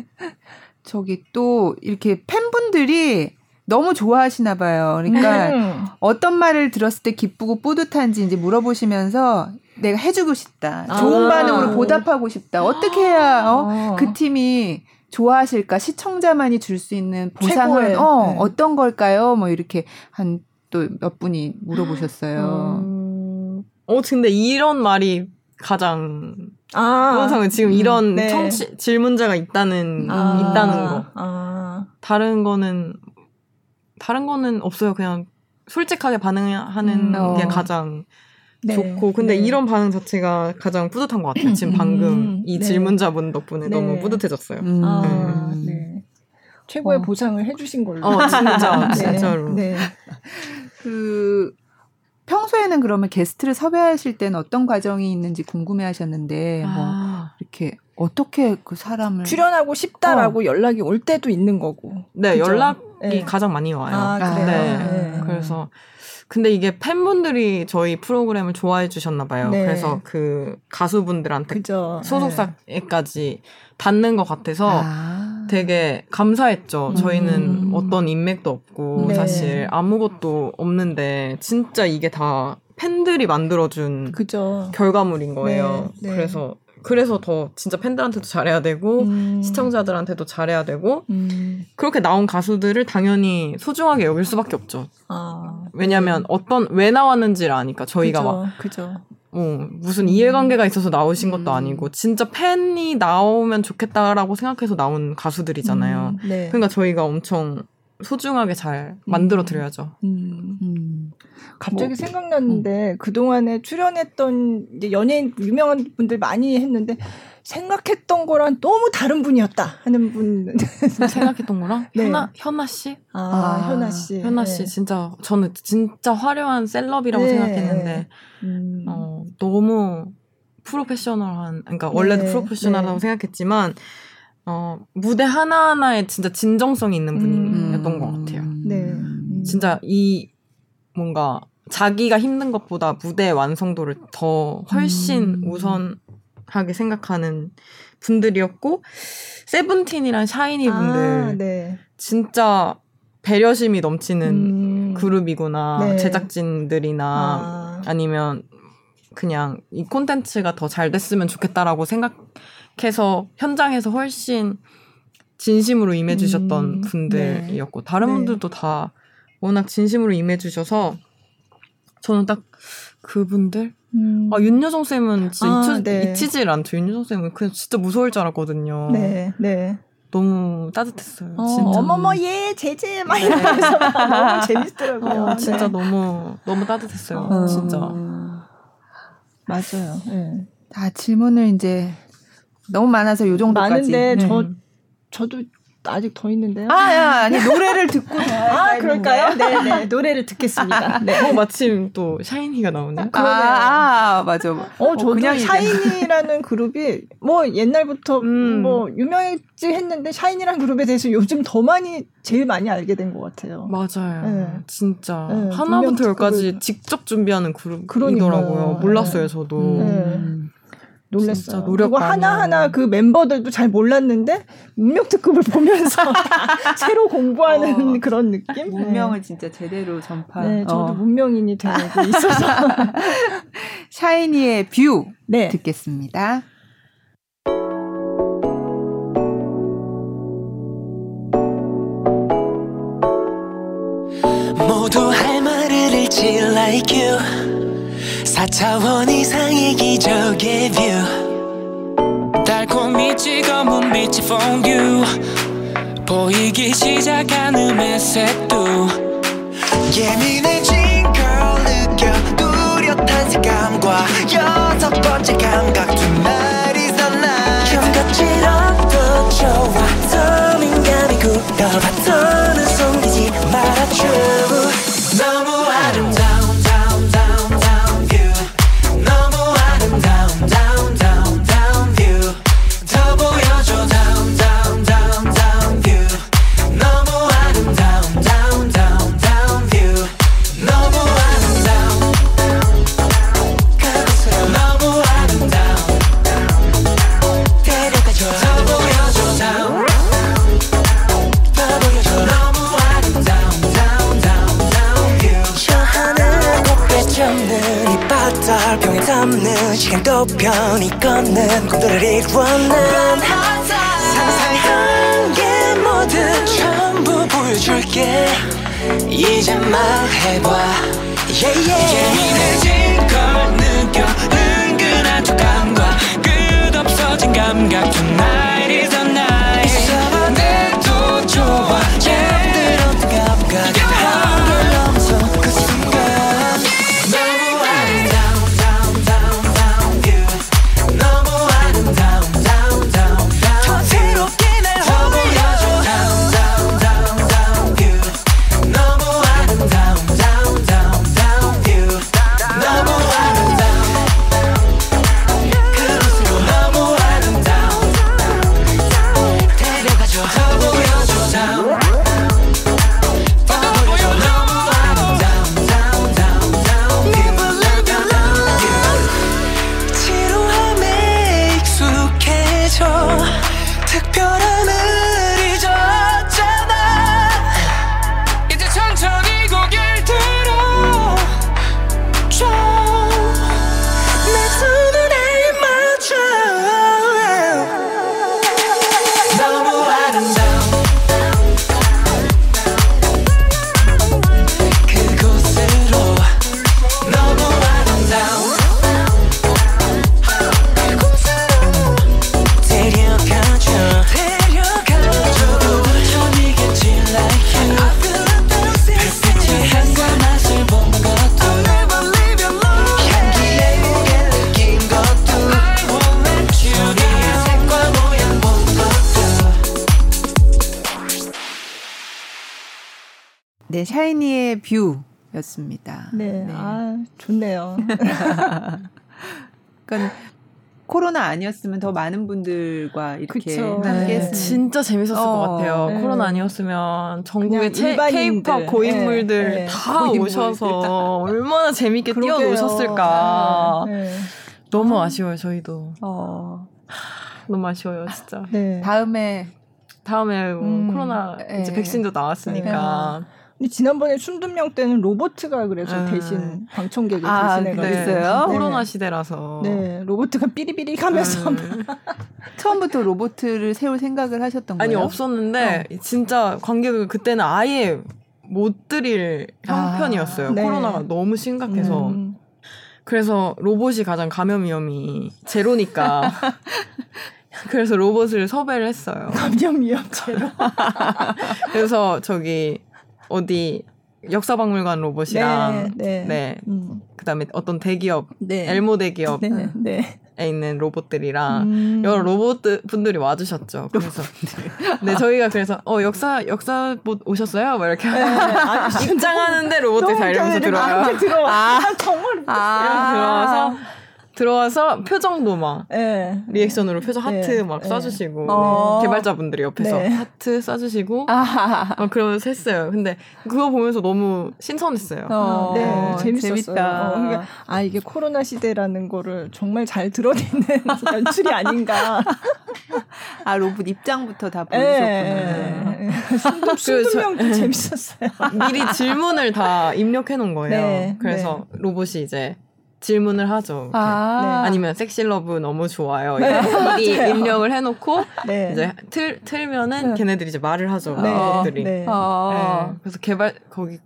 저기 또 이렇게 팬분들이 너무 좋아하시나 봐요. 그러니까 음. 어떤 말을 들었을 때 기쁘고 뿌듯한지 이제 물어보시면서 내가 해주고 싶다. 좋은 아. 반응으로 보답하고 싶다. 어떻게 해야 어? 아. 그 팀이 좋아하실까? 시청자만이 줄 수 있는 보상은 어, 네. 어떤 걸까요? 뭐 이렇게 한 또 몇 분이 물어보셨어요. 음. 어, 근데 이런 말이 가장 아, 원상은 지금 음, 이런 네. 청취 질문자가 있다는 아, 있다는 거. 아. 다른 거는 다른 거는 없어요. 그냥 솔직하게 반응하는 음, 어. 게 가장 네, 좋고. 근데 네. 이런 반응 자체가 가장 뿌듯한 것 같아요. 지금 방금 음, 이 네. 질문자분 덕분에 네. 너무 뿌듯해졌어요. 음. 아, 음. 네. 최고의 어. 보상을 해주신 걸로. 어, 진짜 네. 진짜로. 네. 그. 평소에는 그러면 게스트를 섭외하실 때는 어떤 과정이 있는지 궁금해하셨는데 아. 뭐 이렇게 어떻게 그 사람을 출연하고 싶다라고 어. 연락이 올 때도 있는 거고. 네, 그죠? 연락이 네. 가장 많이 와요. 아, 그래요? 네. 네. 그래서 근데 이게 팬분들이 저희 프로그램을 좋아해 주셨나 봐요. 네. 그래서 그 가수분들한테 그죠? 소속사에까지 네. 닿는 것 같아서 아. 되게 감사했죠. 음. 저희는 어떤 인맥도 없고 네. 사실 아무것도 없는데 진짜 이게 다 팬들이 만들어준 그죠. 결과물인 거예요. 네. 네. 그래서 그래서 더 진짜 팬들한테도 잘해야 되고 음. 시청자들한테도 잘해야 되고 음. 그렇게 나온 가수들을 당연히 소중하게 여길 수밖에 없죠. 아, 왜냐하면 네. 어떤 왜 나왔는지를 아니까 저희가 그죠, 막 그죠. 어, 무슨 이해관계가 있어서 나오신 것도 음. 아니고 진짜 팬이 나오면 좋겠다라고 생각해서 나온 가수들이잖아요. 음. 네. 그러니까 저희가 엄청 소중하게 잘 만들어드려야죠. 음. 음. 갑자기 뭐, 생각났는데 음. 그동안에 출연했던 이제 연예인 유명한 분들 많이 했는데 생각했던 거랑 너무 다른 분이었다 하는 분 생각했던 거랑 네. 현아 현아 씨? 아, 아 현아 씨 현아 씨 네. 진짜 저는 진짜 화려한 셀럽이라고 네. 생각했는데 음. 어, 너무 프로페셔널한 그러니까 원래도 네. 프로페셔널하다고 네. 생각했지만 어, 무대 하나하나에 진짜 진정성이 있는 분이었던 음. 것 같아요. 네. 진짜 이 뭔가 자기가 힘든 것보다 무대의 완성도를 더 훨씬 음. 우선하게 생각하는 분들이었고 세븐틴이랑 샤이니 분들 아, 네. 진짜 배려심이 넘치는 음. 그룹이구나 네. 제작진들이나 아. 아니면 그냥 이 콘텐츠가 더 잘 됐으면 좋겠다라고 생각해서 현장에서 훨씬 진심으로 임해주셨던 음. 분들이었고 네. 다른 네. 분들도 다 워낙 진심으로 임해주셔서 저는 딱 그분들 음. 아 윤여정 쌤은 진짜 아, 잊혀, 네. 잊히질 않죠. 윤여정 쌤은 그냥 진짜 무서울 줄 알았거든요. 네, 네. 너무 따뜻했어요. 어, 진짜. 어머머 얘 제제 막 이러면서 너무 재밌더라고요. 어, 진짜 네. 너무 너무 따뜻했어요. 어, 진짜 맞아요. 네. 다 질문을 이제 너무 많아서 요 정도까지. 많은데 음. 저 저도. 아직 더 있는데요? 아, 야, 아니, 노래를 듣고. 아, 그럴까요? 네네. 노래를 듣겠습니다. 네. 어, 마침 또 샤이니가 나오네요. 아, 아, 아, 맞아. 어, 어 저도 그냥 샤이니라는 그룹이 뭐 옛날부터 음. 뭐 유명했지 했는데 샤이니라는 그룹에 대해서 요즘 더 많이, 제일 많이 알게 된 것 같아요. 맞아요. 네. 진짜. 네, 하나부터 열까지 직접 준비하는 그룹이더라고요. 몰랐어요, 네. 저도. 네. 음. 놀랐어요. 그리고 하나하나 그 멤버들도 잘 몰랐는데 문명특급을 보면서 새로 공부하는 어, 그런 느낌? 문명을 네. 진짜 제대로 전파. 네, 저도 어. 문명인이 되고 있어서. 샤이니의 뷰 네. 듣겠습니다. 모두 할 말을 잃지 like you 사차원 이상의 기적의 뷰 달콤히 찍어문 빛이 퐁듀 보이기 시작한 음의 색도 예민해진 걸 느껴 뚜렷한 색감과 여섯 번째 감각 Tonight is the night 경각지럭도 좋아 더 민감히 굳어봐 더는 숨기지 말아줘 너무 아름다워 시간도 편히 걷는 꿈들을 일원한 상상한 게 뭐든 전부 보여줄게 이제 말해봐 yeah, yeah. 예민해진 걸 느껴 은근한 촉감과 끝없어진 감각 Tonight is the night 있어봐도 좋아 예쁘던 감각 네, 샤이니의 뷰였습니다. 네, 네. 아, 좋네요. 그러니까 코로나 아니었으면 더 많은 분들과 이렇게 함께 네. 진짜 재밌었을 어, 것 같아요. 네. 코로나 아니었으면 전국의 케이팝 고인물들 네. 네. 다 고인물 오셔서 얼마나 재밌게 뛰어노셨을까. 네. 네. 너무 아쉬워요, 저희도. 어. 너무 아쉬워요, 진짜. 네. 다음에 다음에 음, 코로나 이제 네. 백신도 나왔으니까. 네. 근데 지난번에 춤둔명 때는 로봇가 그래서 음. 대신 방청객을 아, 대신해가지고요. 네. 코로나 시대라서. 네, 로봇가 삐리삐리 가면서 음. 처음부터 로봇을 세울 생각을 하셨던 거예요? 아니 없었는데 어. 진짜 관객을 그때는 아예 못 드릴 형편이었어요. 아, 네. 코로나가 너무 심각해서. 음. 그래서 로봇이 가장 감염 위험이 제로니까. 그래서 로봇을 섭외를 했어요. 감염 위험 제로. 그래서 저기 어디 역사박물관 로봇이랑 네, 네. 네. 음. 그다음에 어떤 대기업, 네. 엘모 대기업. 네, 네. 에 있는 로봇들이랑 음. 여러 로봇분들이 와주셨죠. 그래서 네 저희가 그래서 어 역사 역사 못 오셨어요? 막 이렇게 네, 아, 입장하는데 로봇들이 다 이러면서 들어와요. 아, 들어와. 아, 아 정말 웃겼어요. 아, 들어와서 들어와서 표정도 막 네. 리액션으로 표정 하트 네. 막 쏴주시고 어. 개발자분들이 옆에서 네. 하트 쏴주시고 아하하. 막 그러면서 했어요. 근데 그거 보면서 너무 신선했어요. 어. 네, 어, 재밌었어요. 재밌다. 어, 그러니까 아 이게 코로나 시대라는 거를 정말 잘 드러내는 연출이 아닌가. 아 로봇 입장부터 다 보여줬구나. 순두명도 재밌었어요. 미리 질문을 다 입력해 놓은 거예요. 네, 그래서 네. 로봇이 이제 질문을 하죠. 아~ 네. 아니면 섹시러브 너무 좋아요. 네, 미리 입력을 해놓고 네. 이제 틀 틀면은 네. 걔네들이 이제 말을 하죠. 네. 로봇들이. 네. 아~ 네. 그래서 개발 거기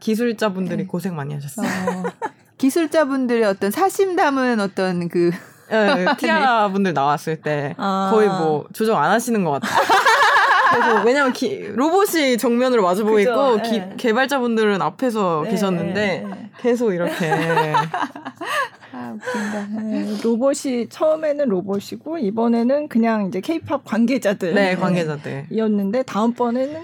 기술자분들이 네. 고생 많이 하셨어요. 아~ 기술자분들의 어떤 사심 담은 어떤 그 네, 티아라 분들 나왔을 때 아~ 거의 뭐 조정 안 하시는 것 같아요. 그래서 왜냐면 기, 로봇이 정면으로 마주 보고 있고 기, 개발자분들은 앞에서 에, 계셨는데 에. 계속 이렇게 아 웃긴다. 에, 로봇이 처음에는 로봇이고 이번에는 그냥 이제 케이팝 관계자들 네 관계자들 이었는데 다음번에는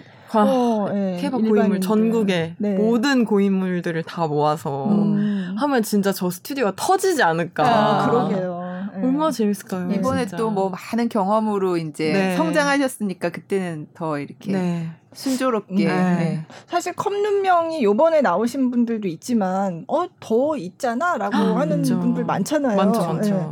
케이팝 고인물 전국의 네. 모든 고인물들을 다 모아서 음. 하면 진짜 저 스튜디오가 터지지 않을까. 아, 그러게요. 네. 얼마나 재밌을까요? 이번에 또 뭐 많은 경험으로 이제 네. 성장하셨으니까 그때는 더 이렇게 네. 순조롭게. 네. 네. 사실 컵눈명이 요번에 나오신 분들도 있지만 어, 더 있잖아 라고 아, 하는 맞죠. 분들 많잖아요. 많죠, 많죠. 네.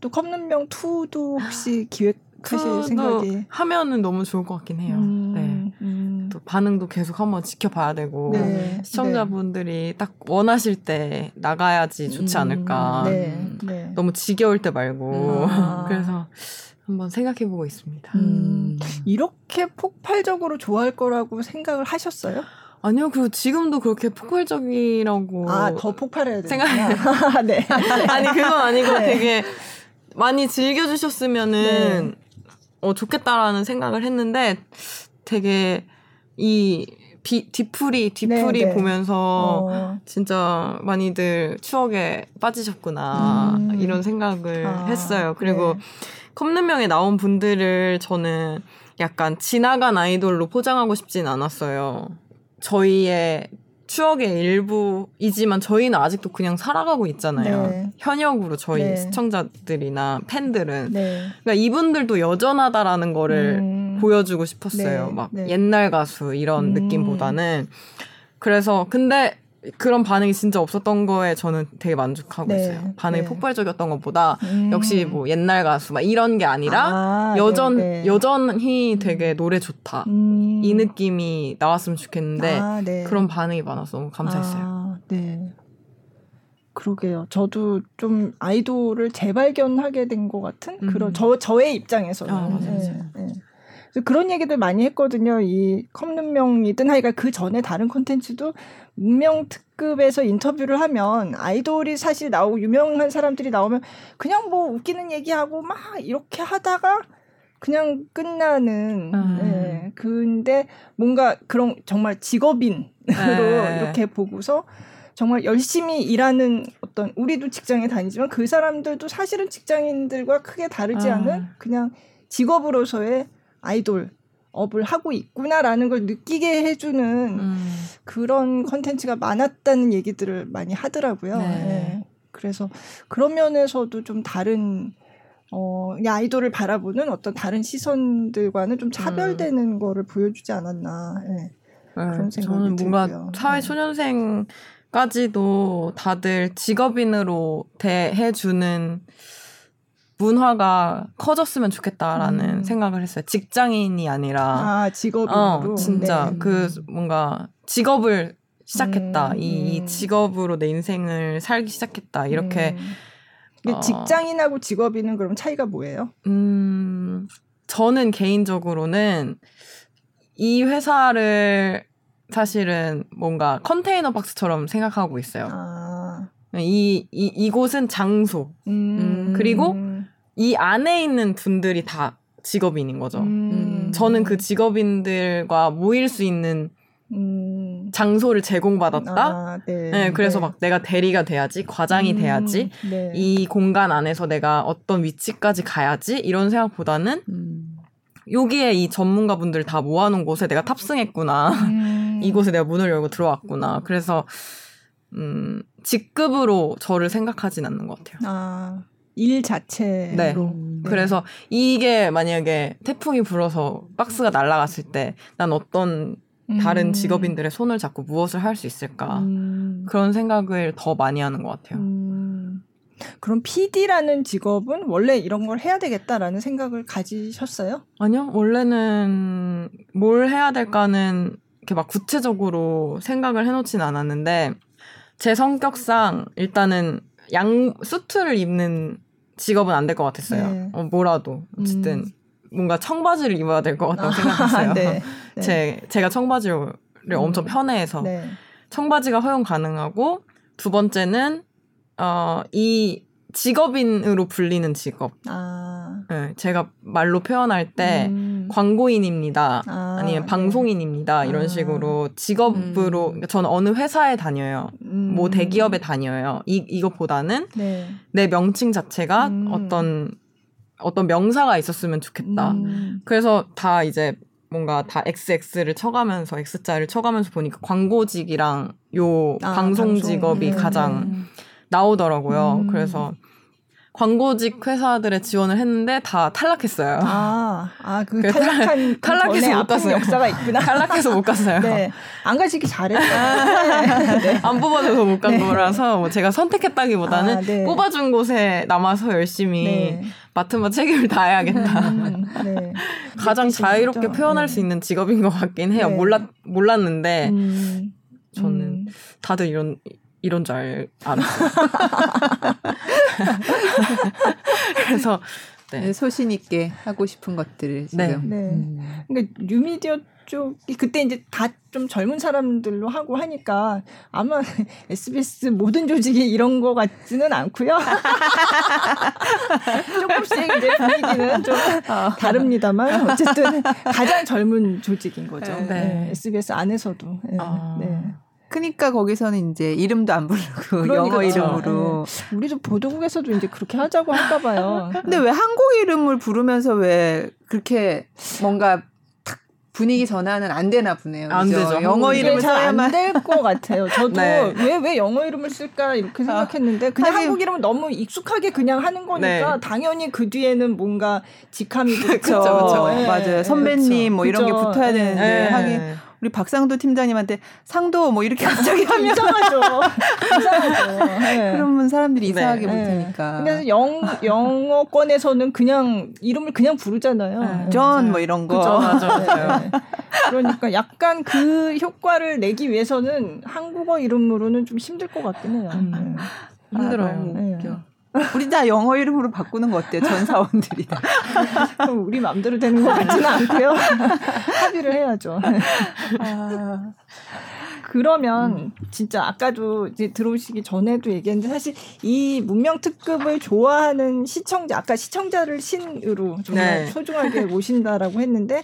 또 컵눈명 이도 혹시 기획하실 생각이? 하면은 너무 좋을 것 같긴 해요. 음, 네. 음. 또 반응도 계속 한번 지켜봐야 되고 네. 시청자분들이 네. 딱 원하실 때 나가야지 좋지 않을까. 음, 네. 네. 너무 지겨울 때 말고 아. 그래서 한번 생각해보고 있습니다. 음. 이렇게 폭발적으로 좋아할 거라고 생각을 하셨어요? 아니요, 그 지금도 그렇게 폭발적이라고 아, 더 폭발해야 되구나. 네. 아니 그건 아니고 네. 되게 많이 즐겨주셨으면은 네. 어, 좋겠다라는 생각을 했는데 되게 이 비, 뒤풀이 뒤풀이 네네. 보면서 어. 진짜 많이들 추억에 빠지셨구나 음. 이런 생각을 아, 했어요. 그리고 네. 컵눈명에 나온 분들을 저는 약간 지나간 아이돌로 포장하고 싶진 않았어요. 저희의 추억의 일부이지만 저희는 아직도 그냥 살아가고 있잖아요. 네. 현역으로 저희 네. 시청자들이나 팬들은 네. 그러니까 이분들도 여전하다라는 거를 음. 보여주고 싶었어요. 네. 막 네. 옛날 가수 이런 음. 느낌보다는. 그래서 근데 그런 반응이 진짜 없었던 거에 저는 되게 만족하고 네. 있어요. 반응이 네. 폭발적이었던 것보다 음. 역시 뭐 옛날 가수 막 이런 게 아니라 아, 여전 네, 네. 여전히 되게 노래 좋다 음. 이 느낌이 나왔으면 좋겠는데 아, 네. 그런 반응이 많아서 너무 감사했어요. 아, 네. 그러게요. 저도 좀 아이돌을 재발견하게 된 것 같은 음. 그런 저 저의 입장에서는. 아, 맞아요. 네, 네. 그런 얘기들 많이 했거든요. 이 컵눈명이든 하여간 그 전에 다른 콘텐츠도 문명특급에서 인터뷰를 하면 아이돌이 사실 나오고 유명한 사람들이 나오면 그냥 뭐 웃기는 얘기하고 막 이렇게 하다가 그냥 끝나는. 음. 네. 근데 뭔가 그런 정말 직업인으로 네. 이렇게 보고서 정말 열심히 일하는 어떤 우리도 직장에 다니지만 그 사람들도 사실은 직장인들과 크게 다르지 아. 않은 그냥 직업으로서의 아이돌 업을 하고 있구나라는 걸 느끼게 해주는 음. 그런 컨텐츠가 많았다는 얘기들을 많이 하더라고요. 네. 네. 그래서 그런 면에서도 좀 다른 어, 아이돌을 바라보는 어떤 다른 시선들과는 좀 차별되는 음. 거를 보여주지 않았나 네. 네, 그런 생각이 저는 뭔가 들고요. 사회초년생까지도 다들 직업인으로 대해주는 문화가 커졌으면 좋겠다라는 음. 생각을 했어요. 직장인이 아니라 아, 직업으로 어, 진짜 네. 그 뭔가 직업을 시작했다. 음. 이 직업으로 내 인생을 살기 시작했다. 이렇게 음. 어, 직장인하고 직업인은 그럼 차이가 뭐예요? 음, 저는 개인적으로는 이 회사를 사실은 뭔가 컨테이너 박스처럼 생각하고 있어요. 아. 이, 이, 이곳은 장소. 음. 그리고 이 안에 있는 분들이 다 직업인인 거죠. 음. 저는 그 직업인들과 모일 수 있는 음. 장소를 제공받았다. 아, 네. 네, 그래서 네. 막 내가 대리가 돼야지, 과장이 음. 돼야지, 네. 이 공간 안에서 내가 어떤 위치까지 가야지 이런 생각보다는 음. 여기에 이 전문가분들 다 모아놓은 곳에 내가 탑승했구나. 음. 이곳에 내가 문을 열고 들어왔구나. 그래서 음, 직급으로 저를 생각하진 않는 것 같아요. 아, 일 자체로. 네. 네. 그래서 이게 만약에 태풍이 불어서 박스가 날아갔을 때 난 어떤 다른 직업인들의 손을 잡고 무엇을 할 수 있을까. 음. 그런 생각을 더 많이 하는 것 같아요. 음. 그럼 피디라는 직업은 원래 이런 걸 해야 되겠다라는 생각을 가지셨어요? 아니요. 원래는 뭘 해야 될까는 이렇게 막 구체적으로 생각을 해놓진 않았는데 제 성격상 일단은 양 수트를 입는 직업은 안 될 것 같았어요. 네. 어, 뭐라도 어쨌든 음. 뭔가 청바지를 입어야 될 것 같다고 아, 생각했어요. 네, 네. 제, 제가 청바지를 음. 엄청 편애해서 네. 청바지가 허용 가능하고 두 번째는 어, 이 직업인으로 불리는 직업. 아. 네, 제가 말로 표현할 때 음. 광고인입니다. 아, 아니면 네. 방송인입니다. 이런 아. 식으로 직업으로 음. 저는 어느 회사에 다녀요. 음. 뭐 대기업에 다녀요. 이, 이것보다는 네. 내 명칭 자체가 음. 어떤 어떤 명사가 있었으면 좋겠다. 음. 그래서 다 이제 뭔가 다 엑스엑스를 쳐가면서 X자를 쳐가면서 보니까 광고직이랑 요 아, 방송 직업이 방송. 가장 음. 나오더라고요. 음. 그래서 광고직 회사들의 지원을 했는데 다 탈락했어요. 아, 아, 그 탈락한 탈락해서 못 갔어요. 역사가 있구나. 탈락해서 못 갔어요. 네, 안 가시기 잘했어요. 네. 안 뽑아줘서 못 간 네. 거라서 뭐 제가 선택했다기보다는 아, 네. 뽑아준 곳에 남아서 열심히 네. 맡은 바 책임을 다해야겠다. 음, 네. 가장 자유롭게 표현할 네. 수 있는 직업인 것 같긴 해요. 네. 몰랐 몰랐는데 음, 저는 음. 다들 이런. 이런 줄 알, 알았어요. 그래서 네. 소신 있게 하고 싶은 것들을 지금. 네. 네. 음. 그러니까 뉴미디어 쪽이 그때 이제 다 좀 젊은 사람들로 하고 하니까 아마 에스비에스 모든 조직이 이런 거 같지는 않고요. 조금씩 이제 분위기는 좀 어. 다릅니다만 어쨌든 가장 젊은 조직인 거죠. 네. 네. 에스비에스 안에서도. 네. 아. 네. 그러니까 거기서는 이제 이름도 안 부르고 그러니까 영어 이름으로 네. 우리도 보도국에서도 이제 그렇게 하자고 할까 봐요. 근데 왜 한국 이름을 부르면서 왜 그렇게 뭔가 탁 분위기 전환은 안 되나 보네요. 안 그죠? 되죠. 영어 이름을 써야만 안 될 것 같아요. 저도 왜 왜 네. 왜 영어 이름을 쓸까 이렇게 생각했는데 그냥 아니, 한국 이름은 너무 익숙하게 그냥 하는 거니까 네. 당연히 그 뒤에는 뭔가 직함이 붙죠. 그렇죠. 네. 맞아요. 선배님 네. 뭐 그쵸. 이런 게 붙어야 되는데 네. 하긴. 우리 박상도 팀장님한테 상도 뭐 이렇게 갑자기 하면 이상하죠. 이상하죠. 네. 그러면 사람들이 이상하게 네. 볼 테니까. 그래서 영, 영어권에서는 그냥 이름을 그냥 부르잖아요. 존 뭐 네. 이런 거. 그쵸, 맞아요. 네. 그러니까 약간 그 효과를 내기 위해서는 한국어 이름으로는 좀 힘들 것 같긴 해요. 음. 네. 힘들어요. 아, 네. 웃겨. 우리 다 영어 이름으로 바꾸는 거 어때요? 전 사원들이 다. 그럼 우리 마음대로 되는 것 같지는 않고요. 합의를 해야죠. 아, 그러면 진짜 아까도 이제 들어오시기 전에도 얘기했는데 사실 이 문명특급을 좋아하는 시청자, 아까 시청자를 신으로 정말 네. 소중하게 모신다라고 했는데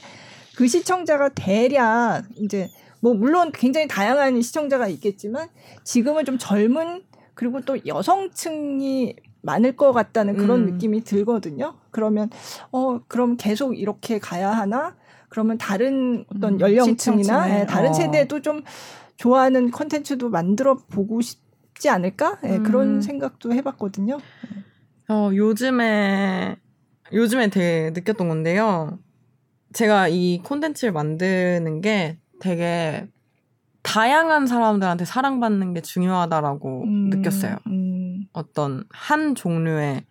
그 시청자가 대략 이제 뭐 물론 굉장히 다양한 시청자가 있겠지만 지금은 좀 젊은 그리고 또 여성층이 많을 것 같다는 그런 음. 느낌이 들거든요. 그러면 어 그럼 계속 이렇게 가야 하나? 그러면 다른 어떤 음, 연령층이나 네, 다른 어. 세대도 좀 좋아하는 콘텐츠도 만들어 보고 싶지 않을까? 네, 음. 그런 생각도 해봤거든요. 어 요즘에 요즘에 되게 느꼈던 건데요. 제가 이 콘텐츠를 만드는 게 되게 다양한 사람들한테 사랑받는 게 중요하다라고 음, 느꼈어요. 음. 어떤 한 종류의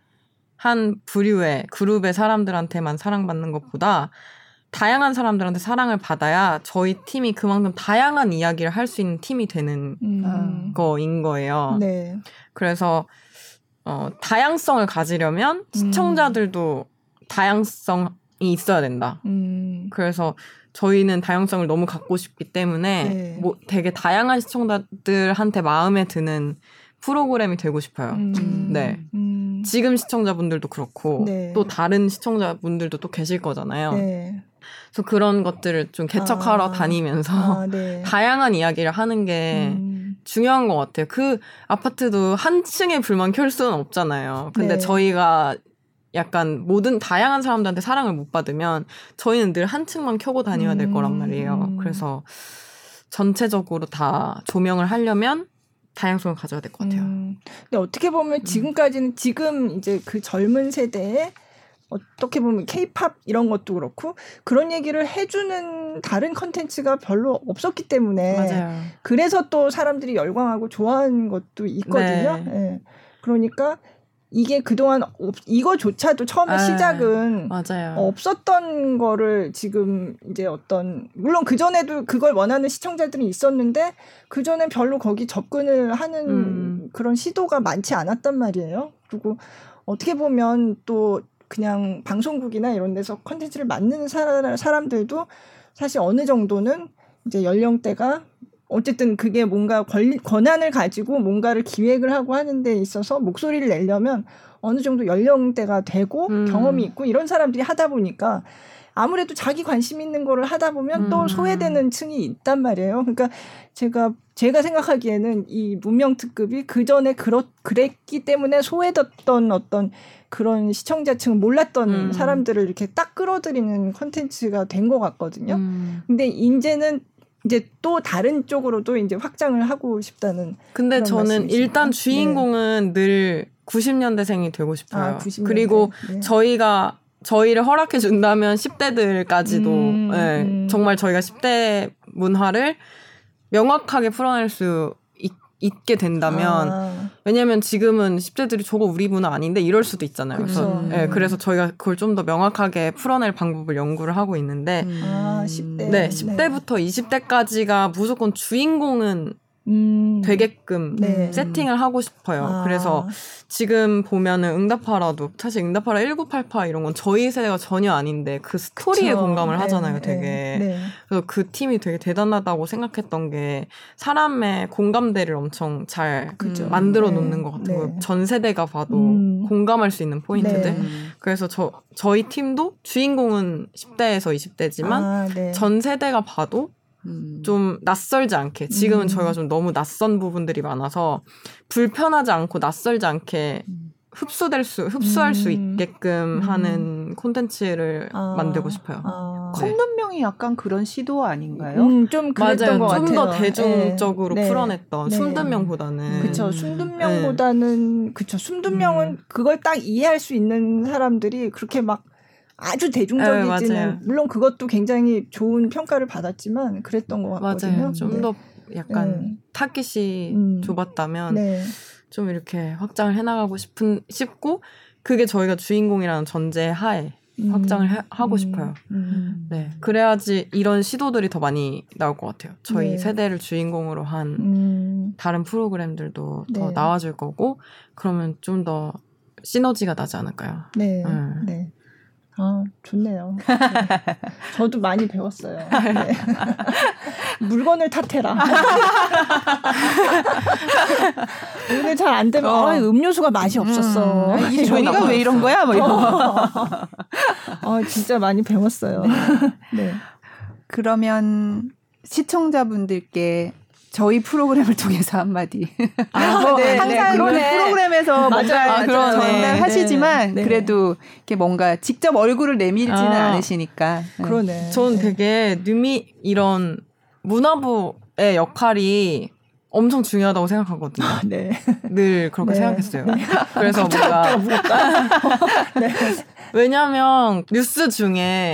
한 부류의 그룹의 사람들한테만 사랑받는 것보다 다양한 사람들한테 사랑을 받아야 저희 팀이 그만큼 다양한 이야기를 할 수 있는 팀이 되는 음. 거인 거예요. 네. 그래서 어, 다양성을 가지려면 시청자들도 음. 다양성이 있어야 된다. 음. 그래서 저희는 다양성을 너무 갖고 싶기 때문에 네. 뭐 되게 다양한 시청자들한테 마음에 드는 프로그램이 되고 싶어요. 음. 네. 음. 지금 시청자분들도 그렇고 네. 또 다른 시청자분들도 또 계실 거잖아요. 네. 그래서 그런 것들을 좀 개척하러 아. 다니면서 아, 네. 다양한 이야기를 하는 게 음. 중요한 것 같아요. 그 아파트도 한 층에 불만 켤 수는 없잖아요. 근데 네. 저희가 약간 모든 다양한 사람들한테 사랑을 못 받으면 저희는 늘 한 층만 켜고 다녀야 될 거란 말이에요. 그래서 전체적으로 다 조명을 하려면 다양성을 가져야 될 것 같아요. 음. 근데 어떻게 보면 지금까지는 지금 이제 그 젊은 세대에 어떻게 보면 K-팝 이런 것도 그렇고 그런 얘기를 해주는 다른 컨텐츠가 별로 없었기 때문에 맞아요. 그래서 또 사람들이 열광하고 좋아하는 것도 있거든요. 네. 네. 그러니까 이게 그동안 이거조차도 처음에 에이, 시작은 맞아요. 없었던 거를 지금 이제 어떤 물론 그전에도 그걸 원하는 시청자들이 있었는데 그전엔 별로 거기 접근을 하는 음. 그런 시도가 많지 않았단 말이에요. 그리고 어떻게 보면 또 그냥 방송국이나 이런 데서 콘텐츠를 만드는 사람, 사람들도 사실 어느 정도는 이제 연령대가 어쨌든 그게 뭔가 권리, 권한을 가지고 뭔가를 기획을 하고 하는 데 있어서 목소리를 내려면 어느 정도 연령대가 되고 음. 경험이 있고 이런 사람들이 하다 보니까 아무래도 자기 관심 있는 거를 하다 보면 음. 또 소외되는 층이 있단 말이에요. 그러니까 제가 제가 생각하기에는 이 문명특급이 그전에 그렇, 그랬기 때문에 소외됐던 어떤 그런 시청자층 몰랐던 음. 사람들을 이렇게 딱 끌어들이는 콘텐츠가 된 것 같거든요. 음. 근데 이제는 이제 또 다른 쪽으로도 이제 확장을 하고 싶다는. 근데 저는 말씀이신가요? 일단 주인공은 네. 늘 구십 년대생이 되고 싶어요. 아, 구십 년대. 그리고 네. 저희가 저희를 허락해 준다면 십 대들까지도 음, 네, 음. 정말 저희가 십 대 문화를 명확하게 풀어낼 수 있, 있게 된다면 아. 왜냐하면 지금은 십 대들이 저거 우리 문화 아닌데 이럴 수도 있잖아요. 그래서, 네, 그래서 저희가 그걸 좀 더 명확하게 풀어낼 방법을 연구를 하고 있는데 음. 아, 십 대. 네, 십 대부터 네. 이십 대까지가 무조건 주인공은 음. 되게끔 네. 세팅을 하고 싶어요. 아. 그래서 지금 보면은 응답하라도 사실 응답하라 천구백팔십팔 이런 건 저희 세대가 전혀 아닌데 그 스토리에 그쵸. 공감을 네. 하잖아요. 되게 네. 네. 그래서 그 팀이 되게 대단하다고 생각했던 게 사람의 공감대를 엄청 잘 그쵸. 만들어 놓는 네. 것 같아요. 네. 전 세대가 봐도 음. 공감할 수 있는 포인트들. 네. 그래서 저 저희 팀도 주인공은 십 대에서 이십 대지만 아, 네. 전 세대가 봐도 음. 좀 낯설지 않게 지금은 음. 저희가 좀 너무 낯선 부분들이 많아서 불편하지 않고 낯설지 않게 흡수될 수 흡수할 음. 수 있게끔 음. 하는 콘텐츠를 아. 만들고 싶어요. 아. 네. 컵눈명이 약간 그런 시도 아닌가요? 음, 좀 그랬던 것 같아요. 좀 더 대중적으로 네. 풀어냈던 네. 숨든명보다는 그렇죠. 숨든명보다는 네. 그렇죠. 숨든명은 음. 그걸 딱 이해할 수 있는 사람들이 그렇게 막 아주 대중적이지는 에이, 물론 그것도 굉장히 좋은 평가를 받았지만 그랬던 것 같거든요. 맞아요. 좀 더 네. 약간 네. 타깃이 음. 좁았다면 네. 좀 이렇게 확장을 해나가고 싶은 싶고 그게 저희가 주인공이라는 전제 하에 음. 확장을 해, 하고 음. 싶어요. 음. 네, 그래야지 이런 시도들이 더 많이 나올 것 같아요. 저희 네. 세대를 주인공으로 한 음. 다른 프로그램들도 네. 더 나와줄 거고 그러면 좀 더 시너지가 나지 않을까요? 네. 음. 네. 아, 좋네요. 네. 저도 많이 배웠어요. 네. 물건을 탓해라. 오늘 잘 안 되면 어. 아, 음료수가 맛이 없었어. 음. 이 종이가 왜 이런 거야? 뭐 이런 거. 아, 진짜 많이 배웠어요. 네. 그러면 시청자분들께 저희 프로그램을 통해서 한마디. 아, 뭐 네, 항상 네, 그런 프로그램에서 뭔가 전달하시지만 네, 네. 그래도 이렇게 뭔가 직접 얼굴을 내밀지는 아, 않으시니까. 그러네. 저는 네. 되게 뉴미 이런 문화부의 역할이 엄청 중요하다고 생각하거든요. 아, 네. 늘 그렇게 네. 생각했어요. 네. 그래서 뭔가 네. 왜냐하면 뉴스 중에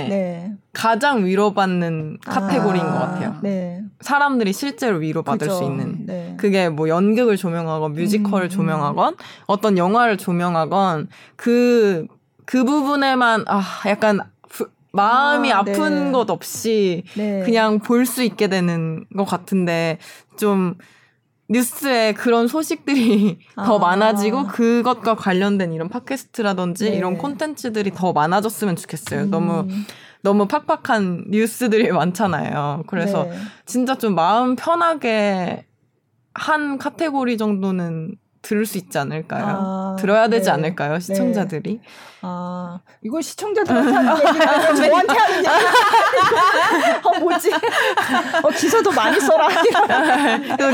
네. 가장 위로받는 카테고리인 아, 것 같아요. 네. 사람들이 실제로 위로받을 그죠. 수 있는 네. 그게 뭐 연극을 조명하건 뮤지컬을 음, 조명하건 음. 어떤 영화를 조명하건 그, 그 부분에만 아, 약간 부, 마음이 아, 아픈 네. 것 없이 네. 그냥 볼 수 있게 되는 것 같은데 좀 뉴스에 그런 소식들이 아. 더 많아지고 그것과 관련된 이런 팟캐스트라든지 네. 이런 콘텐츠들이 더 많아졌으면 좋겠어요. 음. 너무 너무 팍팍한 뉴스들이 많잖아요. 그래서 네. 진짜 좀 마음 편하게 한 카테고리 정도는 들을 수 있지 않을까요? 아, 들어야 되지 네. 않을까요? 시청자들이. 네. 아, 이걸 시청자들한테 하는 얘기가 저한테 하는 얘기가 어, 뭐지? 어, 기사도 많이 써라.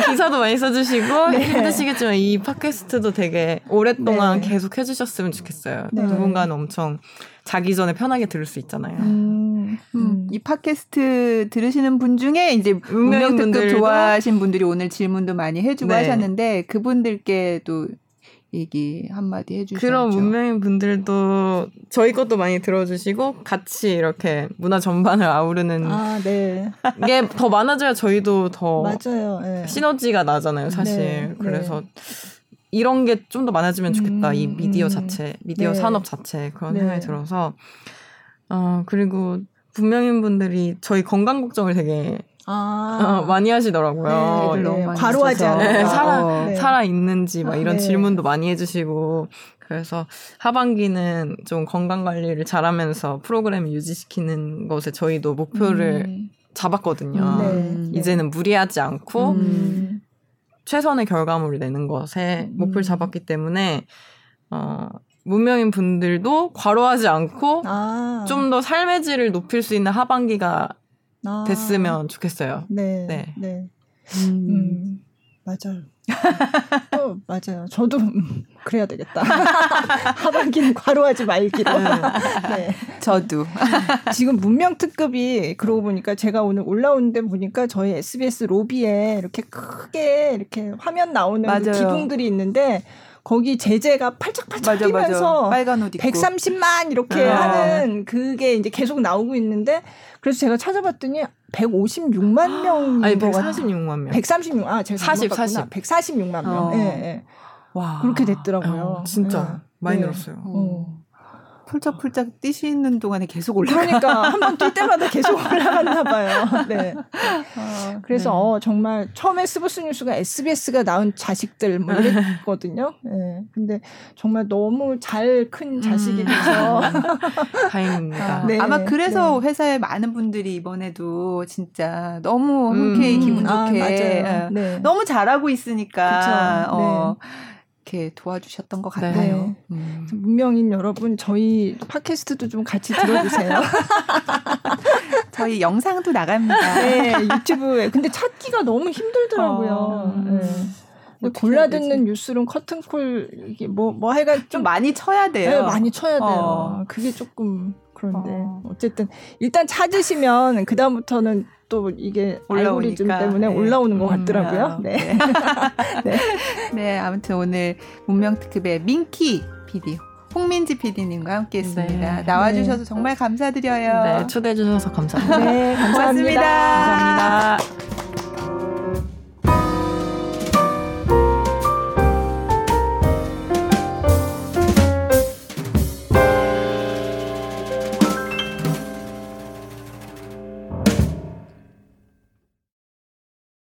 기사도 많이 써주시고 네. 힘드시겠지만 이 팟캐스트도 되게 오랫동안 네. 계속 해주셨으면 좋겠어요. 네. 누군가는 엄청 자기 전에 편하게 들을 수 있잖아요. 음, 음. 이 팟캐스트 들으시는 분 중에 이제 문명특급 좋아하신 분들이 오늘 질문도 많이 해주고 네. 하셨는데 그분들께도 얘기 한마디 해주셔야죠. 그런 문명인 분들도 저희 것도 많이 들어주시고 같이 이렇게 문화 전반을 아우르는 아, 네. 게 더 많아져야 저희도 더 맞아요. 네. 시너지가 나잖아요, 사실. 네. 그래서. 네. 이런 게 좀 더 많아지면 좋겠다. 음, 이 미디어 음. 자체, 미디어 네. 산업 자체 그런 네. 생각이 들어서 어 그리고 분명인 분들이 저희 건강 걱정을 되게 아. 어, 많이 하시더라고요. 네, 네. 과로하지 않아요. 살아 어. 네. 살아 있는지 막 이런 아, 네. 질문도 많이 해주시고 그래서 하반기는 좀 건강 관리를 잘하면서 프로그램을 유지시키는 것에 저희도 목표를 음. 잡았거든요. 네. 이제는 무리하지 않고. 음. 최선의 결과물을 내는 것에 음. 목표를 잡았기 때문에 어, 문명인 분들도 과로하지 않고 아. 좀 더 삶의 질을 높일 수 있는 하반기가 아. 됐으면 좋겠어요. 네, 네, 네. 음. 음. 맞아요. 또 맞아요. 저도 그래야 되겠다. 하반기는 과로하지 말기로. 네. 저도 지금 문명특급이 그러고 보니까 제가 오늘 올라오는 데 보니까 저희 에스비에스 로비에 이렇게 크게 이렇게 화면 나오는 그 기둥들이 있는데 거기 제재가 팔짝팔짝 맞아, 뛰면서 맞아. 빨간 옷 입고. 백삼십만 이렇게 아. 하는 그게 이제 계속 나오고 있는데 그래서 제가 찾아봤더니 백오십육만 명인 아니, 것 같아요. 백사십육만 명. 백삼십육, 아, 제가 사십, 사십. 백사십육만 명. 어. 예, 예. 와. 그렇게 됐더라고요. 어, 진짜. 예. 많이 예. 늘었어요. 어. 펄쩍펄쩍 뛰시는 동안에 계속 올라가. 그러니까 한 번 뛸 때마다 계속 올라갔나 봐요. 네. 어, 그래서 네. 어, 정말 처음에 스브스 뉴스가 에스비에스가 낳은 자식들 뭐 이랬거든요. 네. 근데 정말 너무 잘 큰 자식이 돼서 음. 다행입니다. 아, 네. 아마 그래서 네. 회사에 많은 분들이 이번에도 진짜 너무 흔쾌히 음. 기분 좋게 아, 네. 너무 잘하고 있으니까 그쵸. 어. 네. 이렇게 도와주셨던 것 같아요. 네. 음. 문명인 여러분, 저희 팟캐스트도 좀 같이 들어주세요. 저희 영상도 나갑니다. 네, 유튜브에. 근데 찾기가 너무 힘들더라고요. 어, 네. 근데 골라 듣는 뉴스룸 커튼콜 이게 뭐뭐 뭐 해가 좀 많이 쳐야 돼요. 네, 많이 쳐야 돼요. 어. 그게 조금 그런데 어. 어쨌든 일단 찾으시면 그 다음부터는. 또 이게 알고리즘 때문에 네. 올라오는 것 같더라고요. 음, 네. 네. 네. 네, 아무튼 오늘 문명특급의 민키 피디, 홍민지 피디님과 함께했습니다. 네. 나와주셔서 네. 정말 감사드려요. 네, 초대해주셔서 감사합니다. 네, 감사합니다. 고맙습니다. 감사합니다.